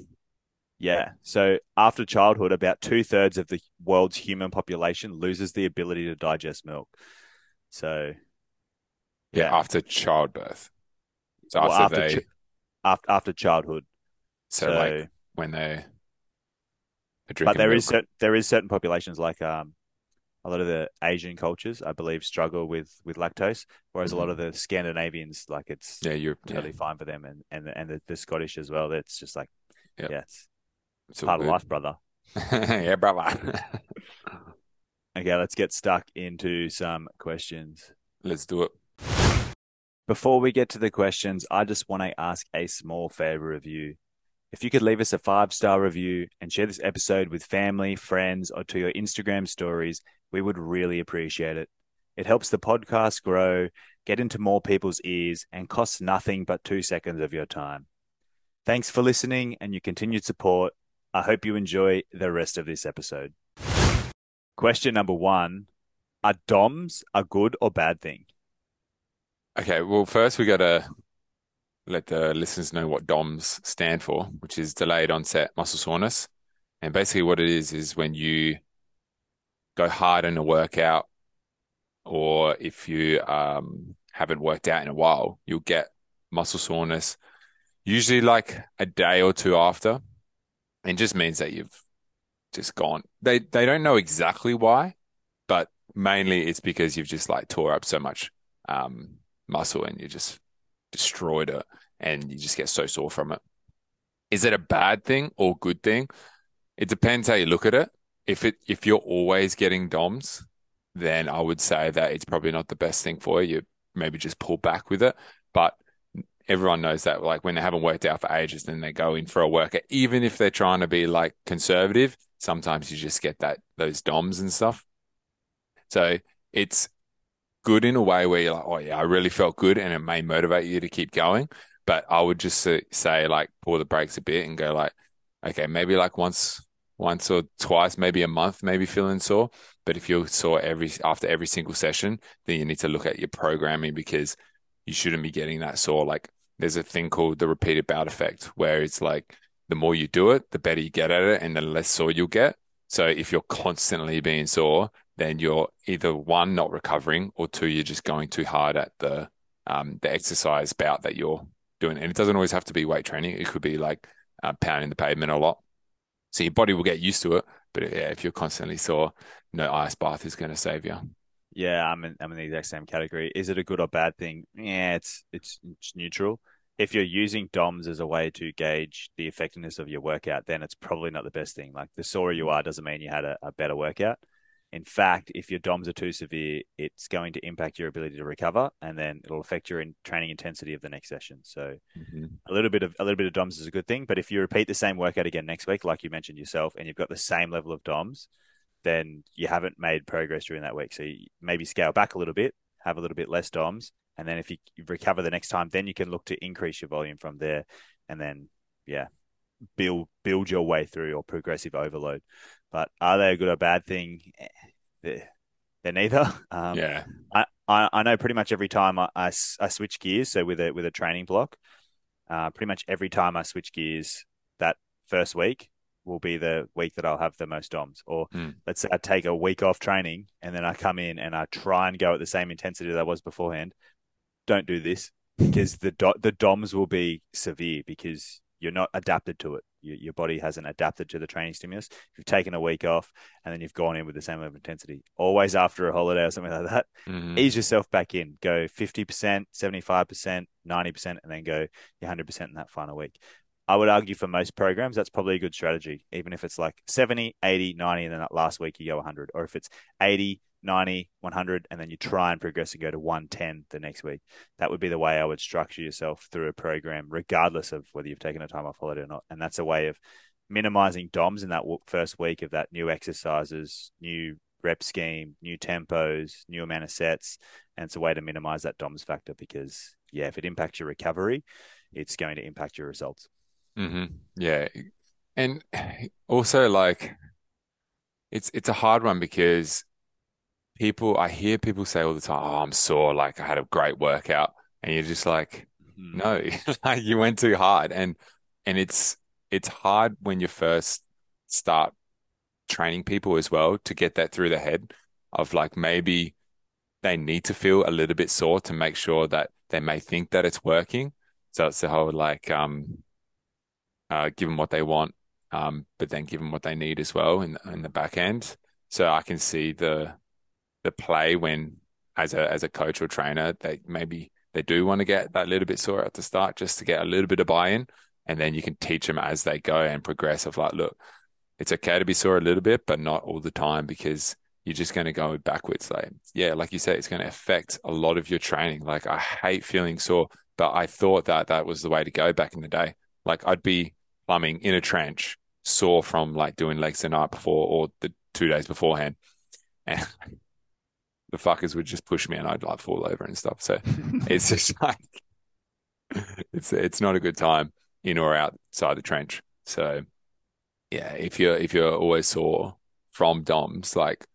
Yeah. So after childhood, about 2/3 of the world's human population loses the ability to digest milk. So yeah, after childbirth. So after childhood. So like when they're drinking milk. There is certain populations like a lot of the Asian cultures, I believe, struggle with lactose, whereas a lot of the Scandinavians, like it's totally fine for them, and the Scottish as well. It's just like, it's part of life, brother. Yeah, brother. Okay, let's get stuck into some questions. Let's do it. Before we get to the questions, I just want to ask a small favor of you. If you could leave us a 5-star review and share this episode with family, friends, or to your Instagram stories, we would really appreciate it. It helps the podcast grow, get into more people's ears, and costs nothing but 2 seconds of your time. Thanks for listening and your continued support. I hope you enjoy the rest of this episode. Question number 1, are DOMS a good or bad thing? Okay, well, first we got to... let the listeners know what DOMS stand for, which is delayed onset muscle soreness. And basically what it is when you go hard in a workout, or if you haven't worked out in a while, you'll get muscle soreness usually like a day or two after. It just means that you've just gone. They don't know exactly why, but mainly it's because you've just like tore up so much muscle and you just destroyed it and you just get so sore from it. Is it a bad thing or good thing? It depends how you look at it. If you're always getting DOMS, then I would say that it's probably not the best thing for you. Maybe just pull back with it. But everyone knows that, like, when they haven't worked out for ages, then they go in for a workout. Even if they're trying to be like conservative, sometimes you just get those DOMS and stuff. So it's good in a way where you're like, oh yeah, I really felt good, and it may motivate you to keep going. But I would just say like pull the brakes a bit and go like, okay, maybe like once or twice, maybe a month, maybe feeling sore. But if you're sore after every single session, then you need to look at your programming, because you shouldn't be getting that sore. Like, there's a thing called the repeated bout effect, where it's like the more you do it, the better you get at it and the less sore you'll get. So if you're constantly being sore, then you're either one, not recovering, or two, you're just going too hard at the exercise bout that you're doing. And it doesn't always have to be weight training. It could be like pounding the pavement a lot. So your body will get used to it. But yeah, if you're constantly sore, no ice bath is going to save you. Yeah, I'm in the exact same category. Is it a good or bad thing? Yeah, it's neutral. If you're using DOMS as a way to gauge the effectiveness of your workout, then it's probably not the best thing. Like, the sorer you are doesn't mean you had a better workout. In fact, if your DOMS are too severe, it's going to impact your ability to recover, and then it'll affect your training intensity of the next session. So a little bit of DOMS is a good thing, but if you repeat the same workout again next week, like you mentioned yourself, and you've got the same level of DOMS, then you haven't made progress during that week. So you maybe scale back a little bit, have a little bit less DOMS, and then if you recover the next time, then you can look to increase your volume from there, and then, yeah, build your way through or progressive overload. But are they a good or bad thing? They're neither. Yeah. I know pretty much every time I switch gears, so with a training block, pretty much every time I switch gears, that first week will be the week that I'll have the most DOMS. Or let's say I take a week off training and then I come in and I try and go at the same intensity that I was beforehand. Don't do this, because the DOMS will be severe because you're not adapted to it. Your body hasn't adapted to the training stimulus. You've taken a week off and then you've gone in with the same level of intensity. Always after a holiday or something like that, ease yourself back in. Go 50%, 75%, 90%, and then go 100% in that final week. I would argue for most programs, that's probably a good strategy, even if it's like 70, 80, 90, and then that last week you go 100. Or if it's 80, 90, 100, and then you try and progress and go to 110 the next week. That would be the way I would structure yourself through a program, regardless of whether you've taken a time off holiday or not. And that's a way of minimizing DOMS in that first week of that new exercises, new rep scheme, new tempos, new amount of sets. And it's a way to minimize that DOMS factor because, yeah, if it impacts your recovery, it's going to impact your results. Yeah. And also, like, it's a hard one because I hear people say all the time, oh, I'm sore, like I had a great workout, and you're just like, no, like you went too hard. And it's hard when you first start training people as well to get that through the head of like, maybe they need to feel a little bit sore to make sure that they may think that it's working. So it's the whole like, give them what they want, but then give them what they need as well in the back end. So I can see the play when, as a coach or trainer, they do want to get that little bit sore at the start just to get a little bit of buy-in, and then you can teach them as they go and progress of like, look, it's okay to be sore a little bit, but not all the time, because you're just going to go backwards. Like, yeah, like you said, it's going to affect a lot of your training. Like, I hate feeling sore, but I thought that was the way to go back in the day. Like, I'd be plumbing in a trench, sore from like doing legs the night before or the 2 days beforehand, and the fuckers would just push me and I'd like fall over and stuff. So it's just like, it's not a good time in or outside the trench. So yeah, if you're always sore from DOMS, like,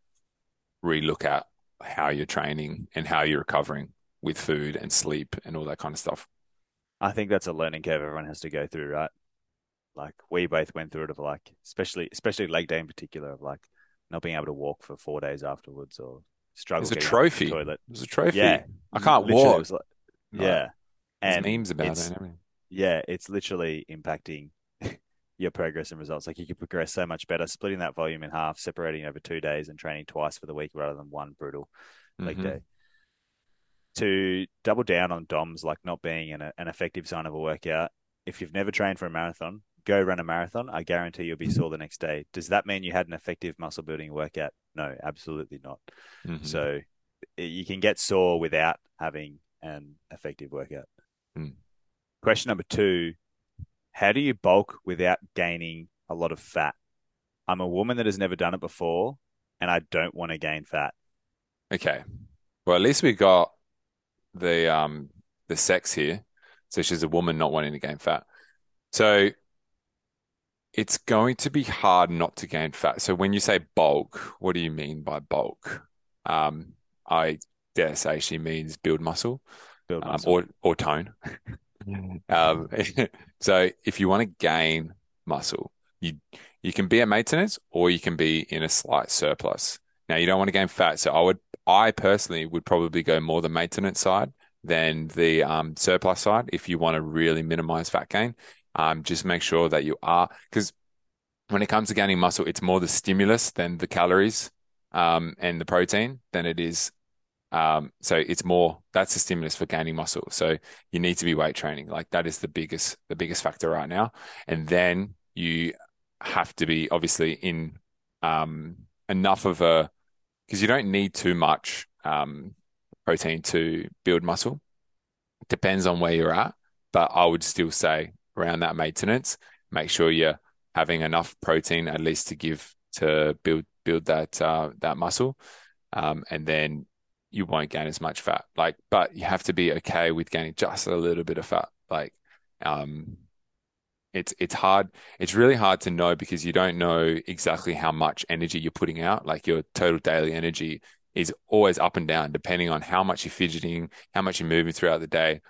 relook at how you're training and how you're recovering with food and sleep and all that kind of stuff. I think that's a learning curve everyone has to go through, right? Like, we both went through it of like, especially leg day in particular, of like not being able to walk for 4 days afterwards, or struggle. It's a trophy. It was a trophy. Yeah, I can't walk. Like, no. Yeah, and memes about it. Yeah, it's literally impacting your progress and results. Like you could progress so much better, splitting that volume in half, separating over 2 days and training twice for the week rather than one brutal leg day. To double down on DOMS, like not being an effective sign of a workout, if you've never trained for a marathon, go run a marathon. I guarantee you'll be sore the next day. Does that mean you had an effective muscle building workout? No, absolutely not. So you can get sore without having an effective workout. Question number two, how do you bulk without gaining a lot of fat? I'm a woman that has never done it before and I don't want to gain fat. Okay. Well, at least we got the sex here. So she's a woman not wanting to gain fat. So it's going to be hard not to gain fat. So when you say bulk, what do you mean by bulk? I dare say she means build muscle. Or tone. So if you want to gain muscle, you can be at maintenance or you can be in a slight surplus. Now you don't want to gain fat. So I personally would probably go more the maintenance side than the surplus side. If you want to really minimize fat gain, just make sure that you are, because when it comes to gaining muscle, it's more the stimulus than the calories and the protein than it is. So it's more, that's the stimulus for gaining muscle. So you need to be weight training. Like that is the biggest factor right now. And then you have to be obviously in enough of a, because you don't need too much protein to build muscle. It depends on where you're at, but I would still say around that maintenance, make sure you're having enough protein at least to give to build that muscle, and then you won't gain as much fat. Like, but you have to be okay with gaining just a little bit of fat. Like, it's hard. It's really hard to know because you don't know exactly how much energy you're putting out. Like your total daily energy is always up and down depending on how much you're fidgeting, how much you're moving throughout the day,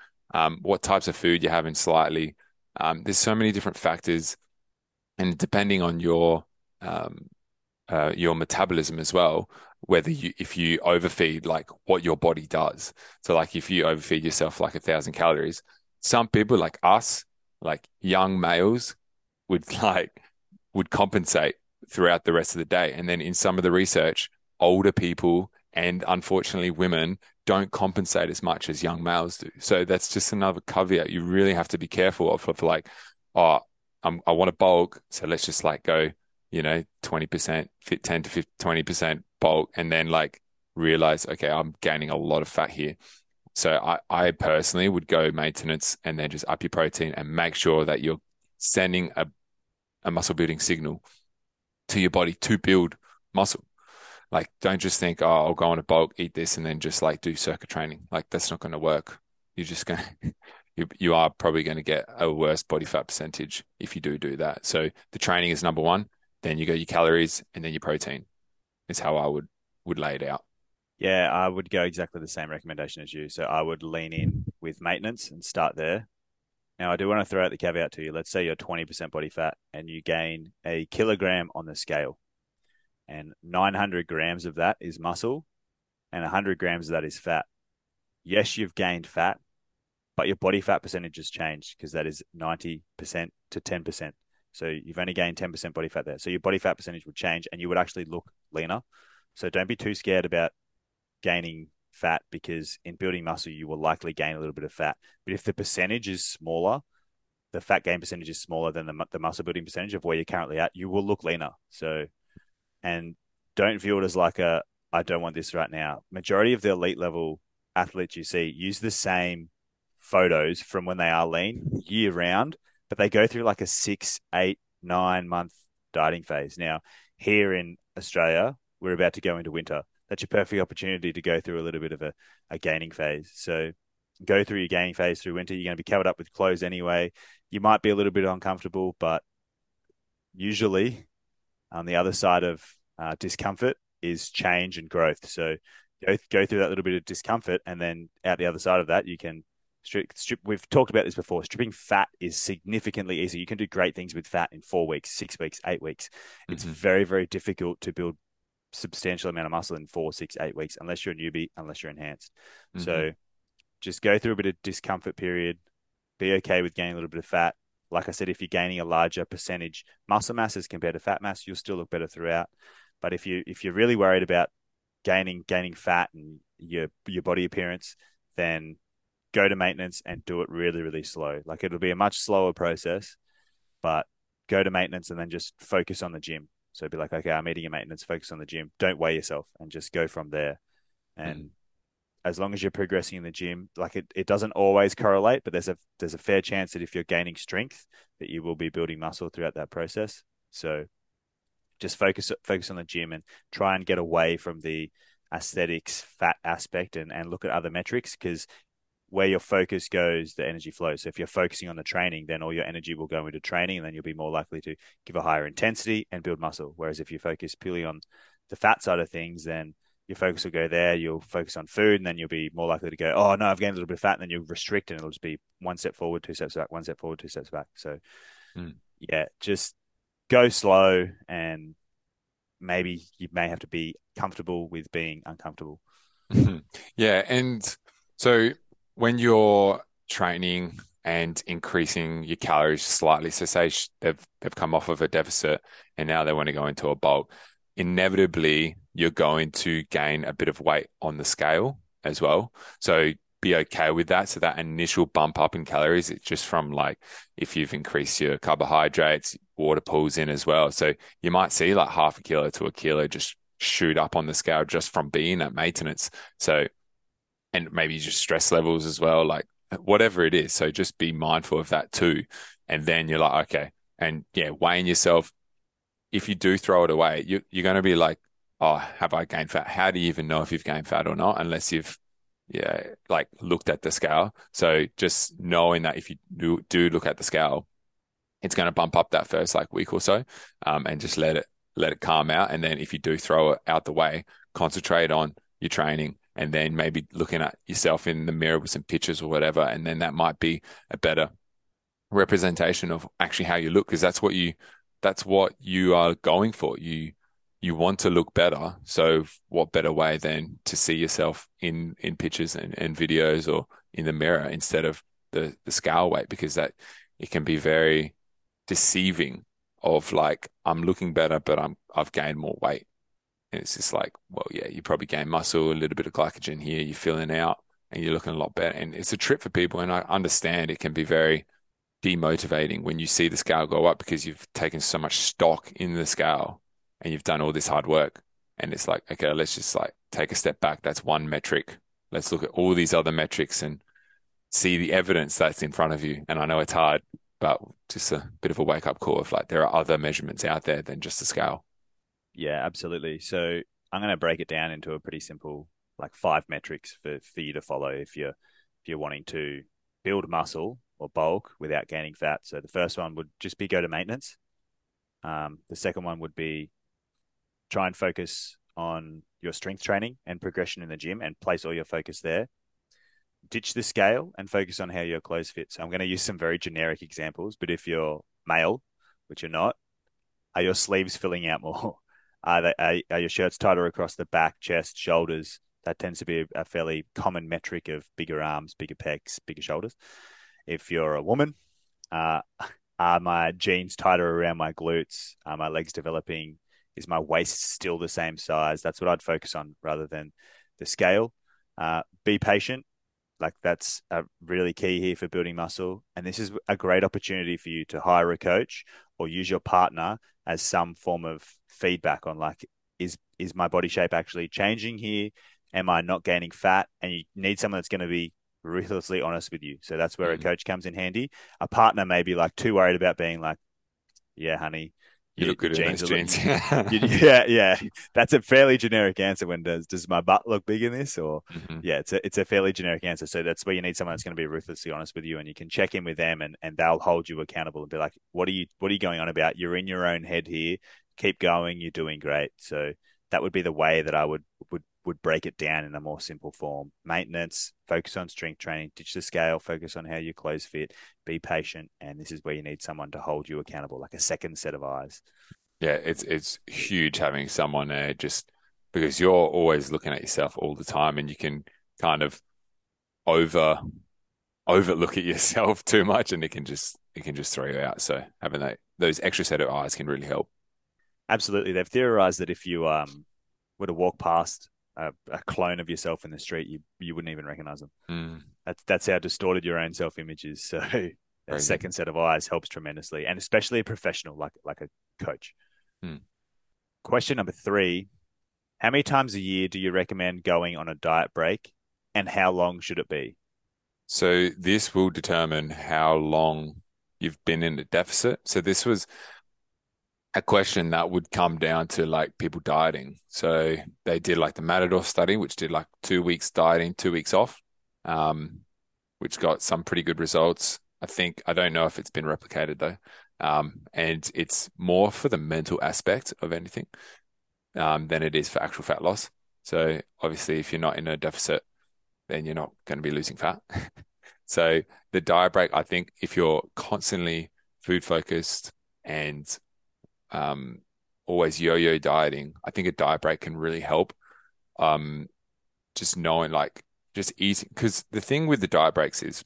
what types of food you're having slightly. There's so many different factors, and depending on your metabolism as well, whether if you overfeed, like what your body does. So like if you overfeed yourself like 1,000 calories, some people like us, like young males would compensate throughout the rest of the day. And then in some of the research, older people and unfortunately women don't compensate as much as young males do. So that's just another caveat you really have to be careful of like, oh, I want to bulk. So let's just like go, 20%, 10 to 20% bulk, and then like realize, okay, I'm gaining a lot of fat here. So I personally would go maintenance and then just up your protein and make sure that you're sending a muscle building signal to your body to build muscle. Like don't just think, oh, I'll go on a bulk, eat this, and then just like do circuit training. Like that's not going to work. You're just going to... You are probably going to get a worse body fat percentage if you do that. So the training is number one, then you go your calories and then your protein is how I would lay it out. Yeah, I would go exactly the same recommendation as you. So I would lean in with maintenance and start there. Now, I do want to throw out the caveat to you. Let's say you're 20% body fat and you gain a kilogram on the scale and 900 grams of that is muscle and 100 grams of that is fat. Yes, you've gained fat, but your body fat percentage has changed because that is 90% to 10%. So you've only gained 10% body fat there. So your body fat percentage would change and you would actually look leaner. So don't be too scared about gaining fat because in building muscle, you will likely gain a little bit of fat. But if the percentage is smaller, the fat gain percentage is smaller than the muscle building percentage of where you're currently at, you will look leaner. So, and don't view it as like I don't want this right now. Majority of the elite level athletes you see use the same photos from when they are lean year round, but they go through like a 6, 8, 9 month dieting phase. Now, here in Australia, we're about to go into winter. That's your perfect opportunity to go through a little bit of a gaining phase. So go through your gaining phase through winter. You're going to be covered up with clothes anyway. You might be a little bit uncomfortable, but usually on the other side of discomfort is change and growth. So go through that little bit of discomfort, and then out the other side of that, you can strip. We've talked about this before. Stripping fat is significantly easier. You can do great things with fat in 4 weeks, 6 weeks, 8 weeks. It's very, very difficult to build substantial amount of muscle in 4, 6, 8 weeks, unless you're a newbie, unless you're enhanced. So just go through a bit of discomfort period, Be okay with gaining a little bit of fat. Like I said, if you're gaining a larger percentage muscle mass as compared to fat mass, you'll still look better throughout. But if you're really worried about gaining fat and your body appearance, then go to maintenance and do it really, really slow. Like, it'll be a much slower process, but go to maintenance and then just focus on the gym. So it'd be like, okay, I'm eating a maintenance, focus on the gym. Don't weigh yourself and just go from there. And as long as you're progressing in the gym, like it doesn't always correlate, but there's a fair chance that if you're gaining strength, that you will be building muscle throughout that process. So just focus on the gym and try and get away from the aesthetics, fat aspect, and look at other metrics, because where your focus goes, the energy flows. So if you're focusing on the training, then all your energy will go into training, and then you'll be more likely to give a higher intensity and build muscle. Whereas if you focus purely on the fat side of things, then your focus will go there. You'll focus on food, and then you'll be more likely to go, oh no, I've gained a little bit of fat, and then you'll restrict, and it'll just be one step forward, two steps back, one step forward, two steps back. So yeah, just go slow, and maybe you may have to be comfortable with being uncomfortable. Yeah. And so when you're training and increasing your calories slightly, so say they've come off of a deficit and now they want to go into a bulk, inevitably you're going to gain a bit of weight on the scale as well. So be okay with that. So that initial bump up in calories, it's just from, like, if you've increased your carbohydrates, water pulls in as well. So you might see like 0.5 kilo to 1 kilo just shoot up on the scale just from being at maintenance. So, and maybe just stress levels as well, like whatever it is. So just be mindful of that too. And then you're like, okay. And yeah, weighing yourself, if you do throw it away, you're going to be like, oh, have I gained fat? How do you even know if you've gained fat or not unless you've like looked at the scale? So just knowing that if you do look at the scale, it's going to bump up that first like week or so, and just let it calm out. And then if you do throw it out the way, concentrate on your training, and then maybe looking at yourself in the mirror with some pictures or whatever, and then that might be a better representation of actually how you look, because that's what you are going for. You want to look better. So what better way than to see yourself in pictures and videos or in the mirror instead of the scale weight, because that it can be very deceiving of like, I'm looking better, but I've gained more weight. And it's just like, well, yeah, you probably gained muscle, a little bit of glycogen here, you're filling out and you're looking a lot better. And it's a trip for people. And I understand it can be very demotivating when you see the scale go up, because you've taken so much stock in the scale and you've done all this hard work. And it's like, okay, let's just like take a step back. That's one metric. Let's look at all these other metrics and see the evidence that's in front of you. And I know it's hard, but just a bit of a wake up call of like, there are other measurements out there than just the scale. Yeah, absolutely. So I'm going to break it down into a pretty simple, like 5 metrics for you to follow if you're wanting to build muscle or bulk without gaining fat. So the first one would just be go to maintenance. The second one would be try and focus on your strength training and progression in the gym and place all your focus there. Ditch the scale and focus on how your clothes fit. So I'm going to use some very generic examples, but if you're male, which you're not, are your sleeves filling out more? Are your shirts tighter across the back, chest, shoulders? That tends to be a fairly common metric of bigger arms, bigger pecs, bigger shoulders. If you're a woman, are my jeans tighter around my glutes? Are my legs developing? Is my waist still the same size? That's what I'd focus on rather than the scale. Be patient. Like, that's a really key here for building muscle. And this is a great opportunity for you to hire a coach or use your partner as some form of feedback on, like, is my body shape actually changing here? Am I not gaining fat? And you need someone that's going to be ruthlessly honest with you. So that's where a coach comes in handy. A partner may be like too worried about being like, yeah, honey, you look good jeans in those jeans. Yeah. That's a fairly generic answer. When does my butt look big in this? Or yeah, it's a fairly generic answer. So that's where you need someone that's going to be ruthlessly honest with you, and you can check in with them and they'll hold you accountable and be like, what are you going on about? You're in your own head here. Keep going. You're doing great. So that would be the way that I would break it down in a more simple form. Maintenance, focus on strength training, ditch the scale, focus on how your clothes fit, be patient. And this is where you need someone to hold you accountable, like a second set of eyes. Yeah, it's huge having someone there, just because you're always looking at yourself all the time, and you can kind of over overlook at yourself too much, and it can just throw you out. So having those extra set of eyes can really help. Absolutely. They've theorized that if you were to walk past a clone of yourself in the street, you wouldn't even recognize them. Mm. That's how distorted your own self-image is. So a second set of eyes helps tremendously, and especially a professional like a coach. Mm. Question number 3, how many times a year do you recommend going on a diet break, and how long should it be? So this will determine how long you've been in a deficit. So this was a question that would come down to like people dieting. So they did like the Matador study, which did like 2 weeks dieting, 2 weeks off, which got some pretty good results. I don't know if it's been replicated though. And it's more for the mental aspect of anything than it is for actual fat loss. So obviously if you're not in a deficit, then you're not going to be losing fat. So the diet break, I think if you're constantly food focused and always yo-yo dieting, I think a diet break can really help. Just knowing, like, just eating, because the thing with the diet breaks is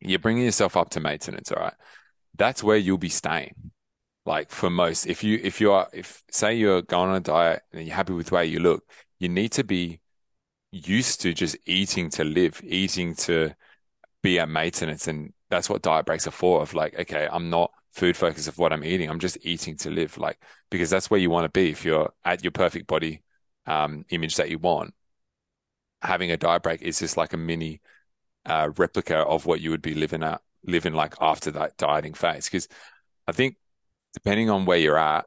you're bringing yourself up to maintenance. All right, that's where you'll be staying. Like for most, if say you're going on a diet and you're happy with the way you look, you need to be used to just eating to live, eating to be at maintenance. And that's what diet breaks are for, of like, okay, I'm not food focused of what I'm eating, I'm just eating to live, like, because that's where you want to be. If you're at your perfect body image that you want, having a diet break is just like a mini replica of what you would be living like after that dieting phase. Because I think depending on where you're at,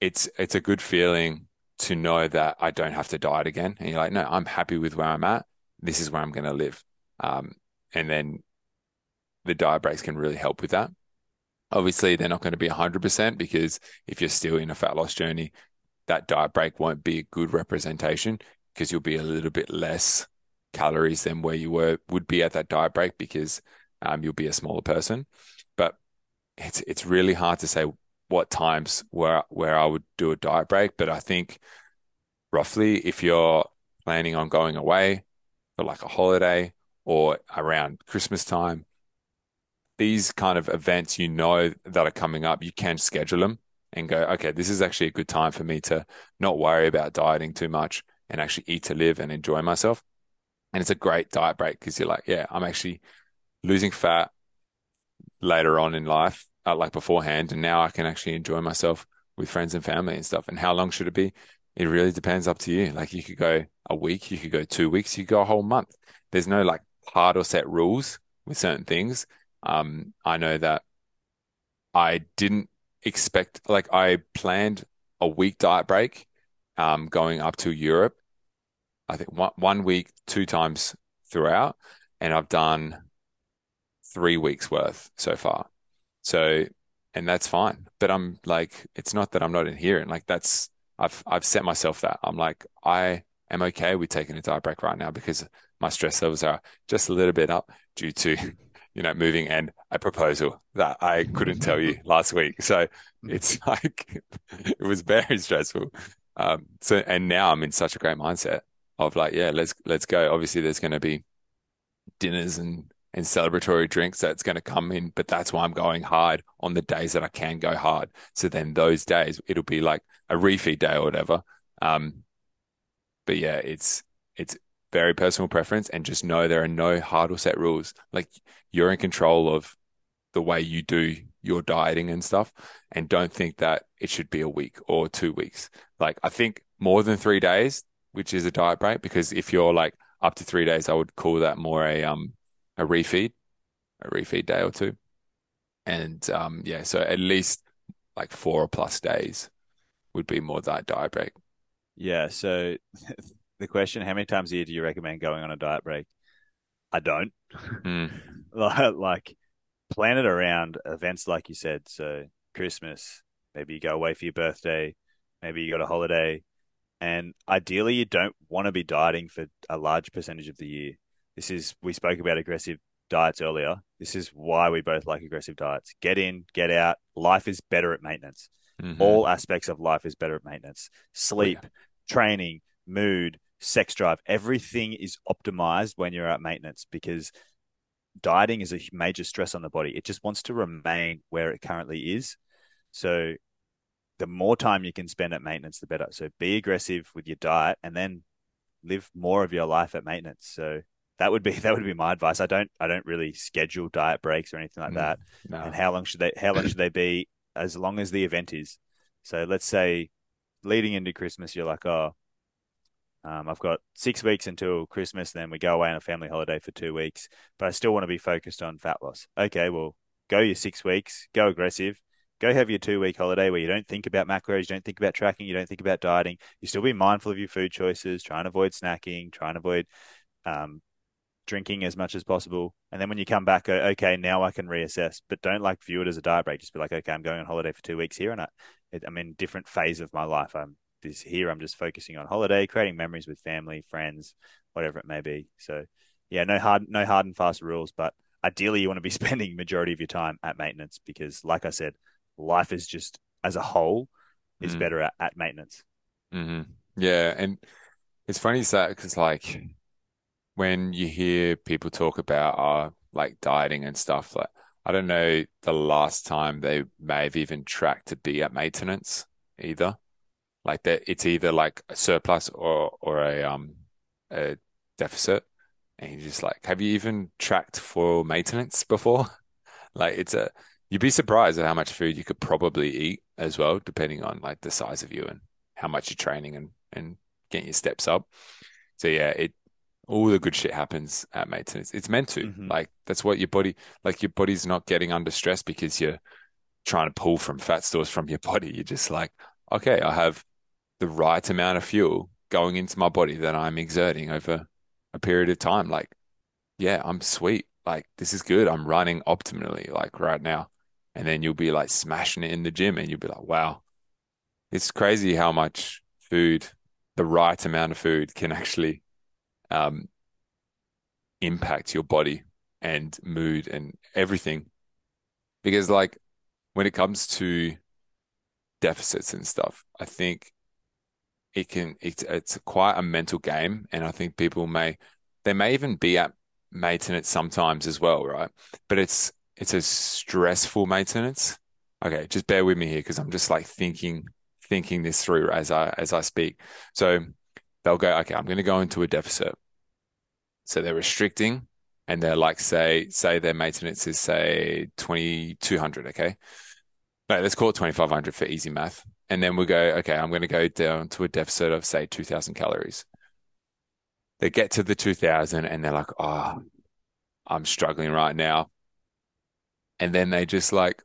it's a good feeling to know that I don't have to diet again. And you're like, no, I'm happy with where I'm at. This is where I'm going to live. And then the diet breaks can really help with that. Obviously, they're not going to be 100%, because if you're still in a fat loss journey, that diet break won't be a good representation, because you'll be a little bit less calories than where you would be at that diet break, because you'll be a smaller person. But it's really hard to say what times where I would do a diet break. But I think roughly if you're planning on going away for like a holiday or around Christmas time, these kind of events, that are coming up, you can schedule them and go, okay, this is actually a good time for me to not worry about dieting too much and actually eat to live and enjoy myself. And it's a great diet break, because you're like, yeah, I'm actually losing fat later on in life, like beforehand, and now I can actually enjoy myself with friends and family and stuff. And how long should it be? It really depends, up to you. Like, you could go a week, you could go 2 weeks, you could go a whole month. There's no like hard or set rules with certain things. I know that I didn't expect, like, I planned a week diet break going up to Europe. I think one week, 2 times throughout, and I've done 3 weeks worth so far. So, and that's fine, but I'm like, it's not that I'm not adhering. Like, that's, I've set myself that. I'm like, I am okay with taking a diet break right now, because my stress levels are just a little bit up due to, moving and a proposal that I couldn't tell you last week. So it's like, it was very stressful. And now I'm in such a great mindset of like, yeah, let's go. Obviously there's going to be dinners and celebratory drinks that's going to come in, but that's why I'm going hard on the days that I can go hard. So then those days, it'll be like a refeed day or whatever. But yeah, it's very personal preference, and just know there are no hard or set rules. Like, you're in control of the way you do your dieting and stuff, and don't think that it should be a week or 2 weeks. Like, I think more than 3 days, which is a diet break, because if you're like up to 3 days, I would call that more a refeed day or two. And so at least like 4 or plus days would be more that diet break. Yeah. So the question, how many times a year do you recommend going on a diet break? I don't. Like, plan it around events, like you said. So Christmas, maybe you go away for your birthday, maybe you got a holiday, and ideally you don't want to be dieting for a large percentage of the year. We spoke about aggressive diets earlier. This is why we both like aggressive diets. Get in, get out. Life is better at maintenance. Mm-hmm. All aspects of life is better at maintenance. Sleep, training, mood, sex drive, everything is optimized when you're at maintenance, because dieting is a major stress on the body. It just wants to remain where it currently is. So the more time you can spend at maintenance, the better. So be aggressive with your diet and then live more of your life at maintenance. So that would be my advice. I don't really schedule diet breaks or anything like that. No. And how long should they be? As long as the event is. So let's say leading into Christmas, you're like, I've got 6 weeks until Christmas, then we go away on a family holiday for 2 weeks, but I still want to be focused on fat loss. Okay, well, go your 6 weeks, go aggressive, go have your 2 week holiday where you don't think about macros, you don't think about tracking, you don't think about dieting. You still be mindful of your food choices, try and avoid snacking, try and avoid drinking as much as possible. And then when you come back, go, okay, now I can reassess, but don't like view it as a diet break. Just be like, okay, I'm going on holiday for 2 weeks here, and I'm in different phase of my life. I'm just focusing on holiday, creating memories with family, friends, whatever it may be. So yeah, no hard and fast rules, but ideally you want to be spending majority of your time at maintenance, because like I said, life is just as a whole is better at maintenance. Mm-hmm. Yeah. And it's funny because like when you hear people talk about like dieting and stuff, like I don't know the last time they may have even tracked to be at maintenance either. Like that, it's either like a surplus or a deficit, and you're just like, have you even tracked for maintenance before? Like you'd be surprised at how much food you could probably eat as well, depending on like the size of you and how much you're training and getting your steps up. So yeah, all the good shit happens at maintenance. It's meant to. Mm-hmm. Like that's what your body, like your body's not getting under stress because you're trying to pull from fat stores from your body. You're just like, okay, I have the right amount of fuel going into my body that I'm exerting over a period of time. Like, yeah, I'm sweet. Like, this is good. I'm running optimally, like right now. And then you'll be like smashing it in the gym and you'll be like, wow, it's crazy how much food, the right amount of food can actually impact your body and mood and everything. Because like when it comes to deficits and stuff, I think it's quite a mental game, and I think people may even be at maintenance sometimes as well, right? But it's a stressful maintenance. Okay, just bear with me here because I'm just like thinking this through as I speak. So they'll go, okay, I'm going to go into a deficit. So they're restricting, and they're like, say their maintenance is say 2,200, okay? No, let's call it 2,500 for easy math. And then we'll go, okay, I'm going to go down to a deficit of, say, 2,000 calories. They get to the 2,000 and they're like, oh, I'm struggling right now. And then they just like,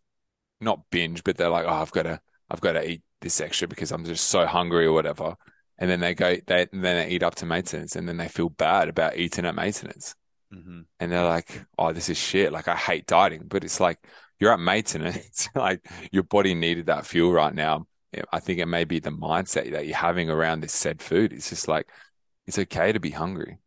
not binge, but they're like, oh, I've got to eat this extra because I'm just so hungry or whatever. And then they eat up to maintenance, and then they feel bad about eating at maintenance. Mm-hmm. And they're like, oh, this is shit. Like, I hate dieting, but it's like you're at maintenance. Like your body needed that fuel right now. I think it may be the mindset that you're having around this said food. It's just like, it's okay to be hungry.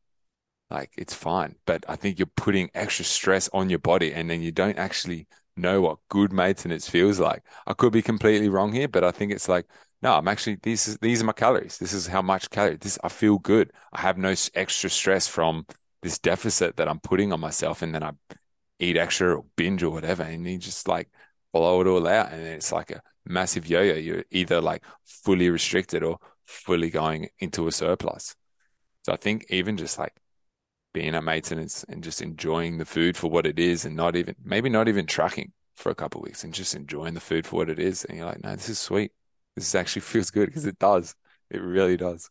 Like it's fine, but I think you're putting extra stress on your body, and then you don't actually know what good maintenance feels like. I could be completely wrong here, but I think it's like, no, I'm actually, these are my calories. This is how much calories. I feel good. I have no extra stress from this deficit that I'm putting on myself, and then I eat extra or binge or whatever, and you just like blow it all out, and then it's like a massive yo-yo. You're either like fully restricted or fully going into a surplus. So I think even just like being at maintenance and just enjoying the food for what it is, and not even tracking for a couple of weeks and just enjoying the food for what it is, and you're like, no, this is sweet. This actually feels good, because it does. It really does.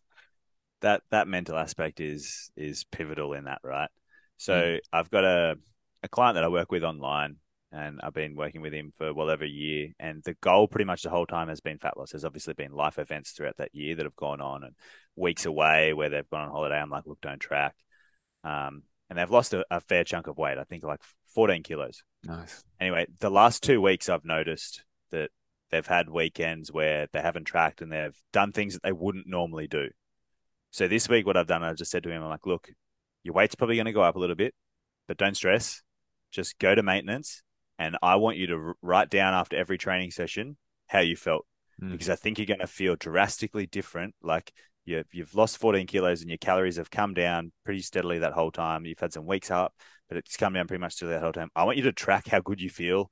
That mental aspect is pivotal in that, right? So I've got a client that I work with online, and I've been working with him for well over a year. And the goal pretty much the whole time has been fat loss. There's obviously been life events throughout that year that have gone on, and weeks away where they've gone on holiday. I'm like, look, don't track. And they've lost a fair chunk of weight. I think like 14 kilos. Nice. Anyway, the last 2 weeks I've noticed that they've had weekends where they haven't tracked, and they've done things that they wouldn't normally do. So this week what I've done, I've just said to him, I'm like, look, your weight's probably going to go up a little bit, but don't stress. Just go to maintenance. And I want you to write down after every training session how you felt, because I think you're going to feel drastically different. Like You've lost 14 kilos and your calories have come down pretty steadily that whole time. You've had some weeks up, but it's come down pretty much through that whole time. I want you to track how good you feel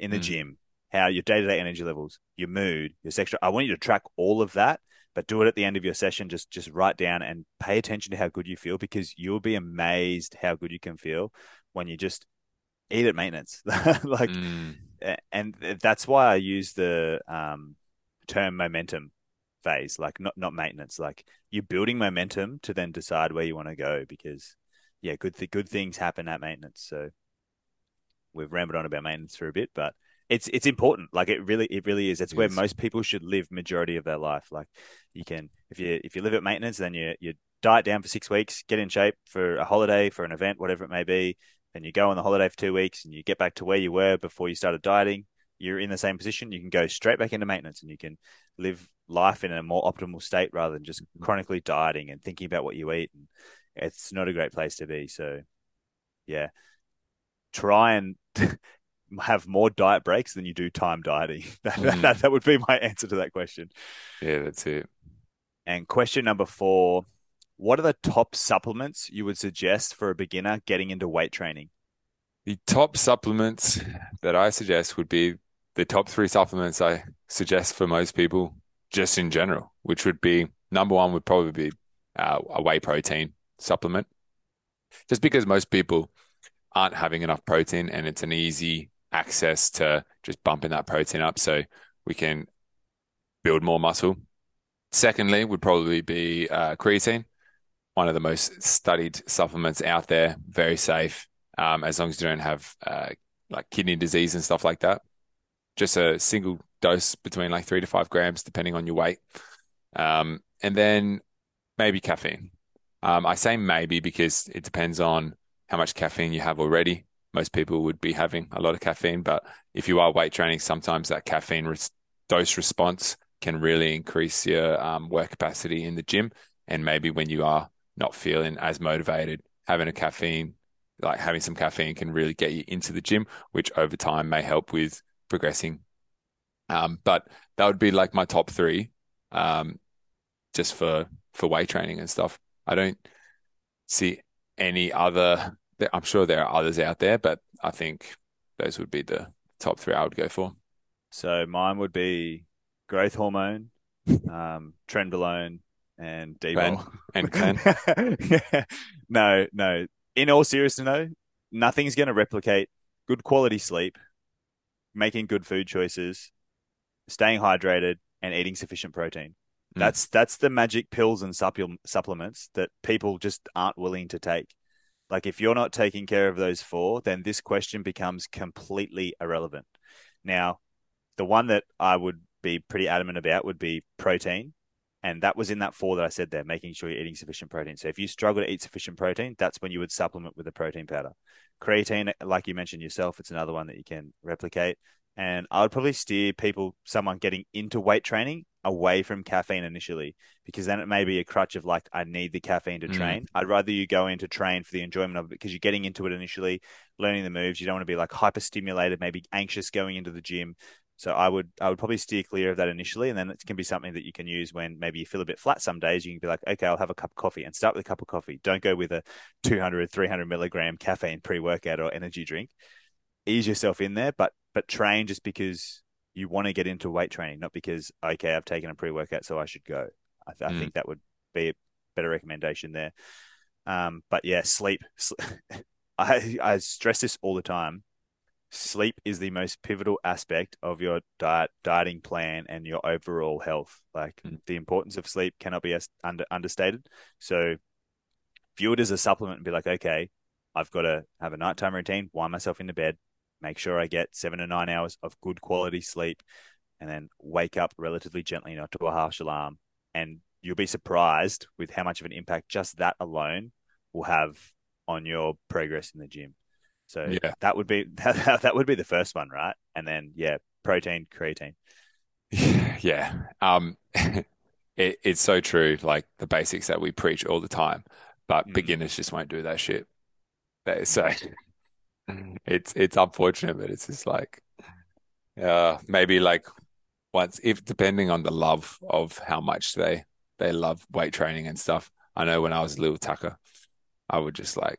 in the gym, how your day-to-day energy levels, your mood, your sexual. I want you to track all of that, but do it at the end of your session. Just write down and pay attention to how good you feel, because you'll be amazed how good you can feel when you just eat at maintenance. And that's why I use the term momentum phase, like not maintenance, like you're building momentum to then decide where you want to go, because good things happen at maintenance. So we've rambled on about maintenance for a bit, but it's important. Like it really is. It's where most people should live majority of their life. Like you can, if you live at maintenance, then you diet down for 6 weeks, get in shape for a holiday, for an event, whatever it may be. And you go on the holiday for 2 weeks and you get back to where you were before you started dieting. You're in the same position. You can go straight back into maintenance and you can live life in a more optimal state rather than just chronically dieting and thinking about what you eat. And it's not a great place to be. So yeah, try and have more diet breaks than you do time dieting. That would be my answer to that question. Yeah, that's it. And question number 4. What are the top supplements you would suggest for a beginner getting into weight training? The top supplements that I suggest would be the top 3 supplements I suggest for most people, just in general, which would be, number 1 would probably be a whey protein supplement. Just because most people aren't having enough protein and it's an easy access to just bumping that protein up so we can build more muscle. Secondly, would probably be creatine. One of the most studied supplements out there, very safe, as long as you don't have like kidney disease and stuff like that. Just a single dose between like 3 to 5 grams, depending on your weight. And then maybe caffeine. I say maybe because it depends on how much caffeine you have already. Most people would be having a lot of caffeine, but if you are weight training, sometimes that caffeine dose response can really increase your work capacity in the gym. And maybe when you are not feeling as motivated, having some caffeine can really get you into the gym, which over time may help with progressing. But that would be like my top 3, just for weight training and stuff. I don't see any other, I'm sure there are others out there, but I think those would be the top 3 I would go for. So mine would be growth hormone, trenbolone, and Debo and Glenn. Yeah. No. In all seriousness, though, nothing's going to replicate good quality sleep, making good food choices, staying hydrated, and eating sufficient protein. That's the magic pills and supplements that people just aren't willing to take. Like if you're not taking care of those 4, then this question becomes completely irrelevant. Now, the one that I would be pretty adamant about would be protein. And that was in that 4 that I said there, making sure you're eating sufficient protein. So if you struggle to eat sufficient protein, that's when you would supplement with a protein powder. Creatine, like you mentioned yourself, it's another one that you can replicate. And I would probably steer someone getting into weight training away from caffeine initially, because then it may be a crutch of like, I need the caffeine to train. I'd rather you go in to train for the enjoyment of it, because you're getting into it initially, learning the moves. You don't want to be like hyper-stimulated, maybe anxious going into the gym. So I would probably steer clear of that initially, and then it can be something that you can use when maybe you feel a bit flat some days. You can be like, okay, I'll have a cup of coffee, and start with a cup of coffee. Don't go with a 200, 300 milligram caffeine pre-workout or energy drink. Ease yourself in there, but train just because you want to get into weight training, not because, okay, I've taken a pre-workout, so I should go. I think that would be a better recommendation there. But yeah, sleep. I stress this all the time. Sleep is the most pivotal aspect of your dieting plan and your overall health. Like the importance of sleep cannot be understated. So view it as a supplement and be like, okay, I've got to have a nighttime routine, wind myself into bed, make sure I get 7 to 9 hours of good quality sleep, and then wake up relatively gently, not to a harsh alarm. And you'll be surprised with how much of an impact just that alone will have on your progress in the gym. So yeah, that would be the first one, right? And then yeah, protein, creatine. Yeah, it's so true. Like the basics that we preach all the time, but beginners just won't do that shit. So it's unfortunate, but it's just like maybe like once, if depending on the love of how much they they love weight training and stuff. I know when I was a little tucker, I would just like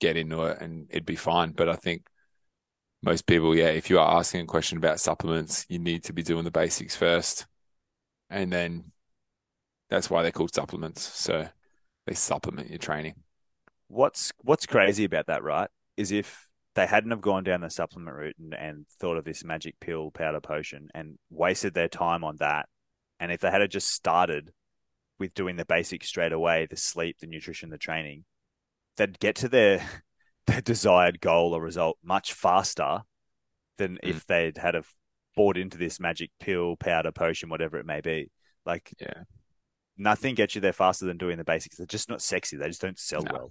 get into it and it'd be fine. But I think most people, yeah, if you are asking a question about supplements, you need to be doing the basics first. And then that's why they're called supplements. So they supplement your training. What's crazy about that, right, is if they hadn't have gone down the supplement route and thought of this magic pill, powder, potion, and wasted their time on that, and if they had just started with doing the basics straight away, the sleep, the nutrition, the training, they'd get to their desired goal or result much faster than if they'd had bought into this magic pill, powder, potion, whatever it may be. Like, yeah, nothing gets you there faster than doing the basics. They're just not sexy. They just don't sell well.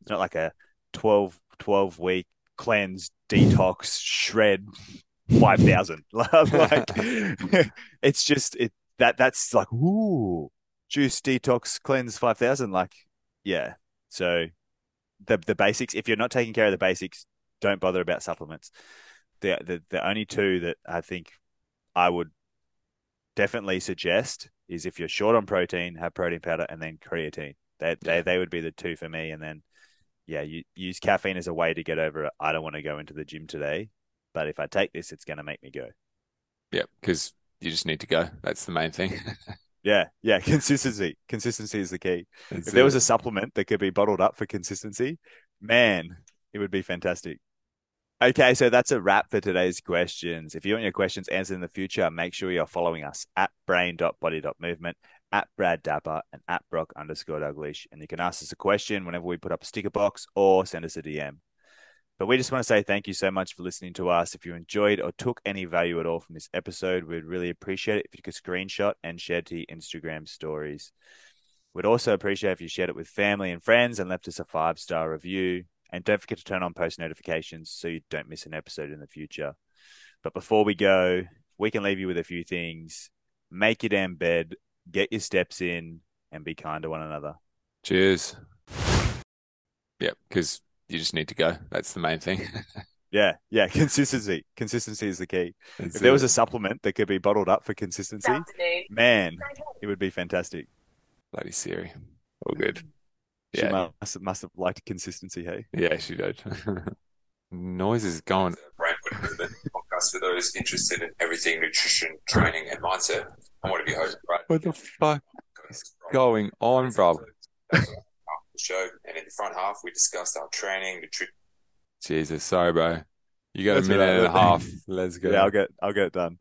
It's not like a 12-week cleanse, detox, shred, 5,000. Like, it's just that's like, ooh, juice, detox, cleanse, 5,000. Like, yeah. So the basics, if you're not taking care of the basics, don't bother about supplements. The only two that I think I would definitely suggest is if you're short on protein, have protein powder, and then creatine. They would be the two for me. And then, yeah, you use caffeine as a way to get over, I don't want to go into the gym today, but if I take this, it's going to make me go. Yeah, because you just need to go. That's the main thing. yeah, consistency. Consistency is the key. If there was a supplement that could be bottled up for consistency, man, it would be fantastic. Okay, so that's a wrap for today's questions. If you want your questions answered in the future, make sure you're following us at brain.body.movement, at braddapper, and at brock_dalgleish. And you can ask us a question whenever we put up a sticker box or send us a DM. But we just want to say thank you so much for listening to us. If you enjoyed or took any value at all from this episode, we'd really appreciate it if you could screenshot and share to your Instagram stories. We'd also appreciate if you shared it with family and friends and left us a 5-star review. And don't forget to turn on post notifications so you don't miss an episode in the future. But before we go, we can leave you with a few things. Make your damn bed, get your steps in, and be kind to one another. Cheers. Yep, because you just need to go. That's the main thing. Yeah, consistency. Consistency is the key. If there was a supplement that could be bottled up for consistency, man, it would be fantastic. Bloody Siri. All good. She must have liked consistency, hey? Yeah, she did. Noise is gone. Brain Body Movement podcast for those interested in everything nutrition, training, and mindset. I want to be host, right? What the fuck is going on, bro? That's half the show, and in the front half, we discussed our training, nutrition. Jesus, sorry, bro. You got a minute and a half. Let's go. Yeah, I'll get it done.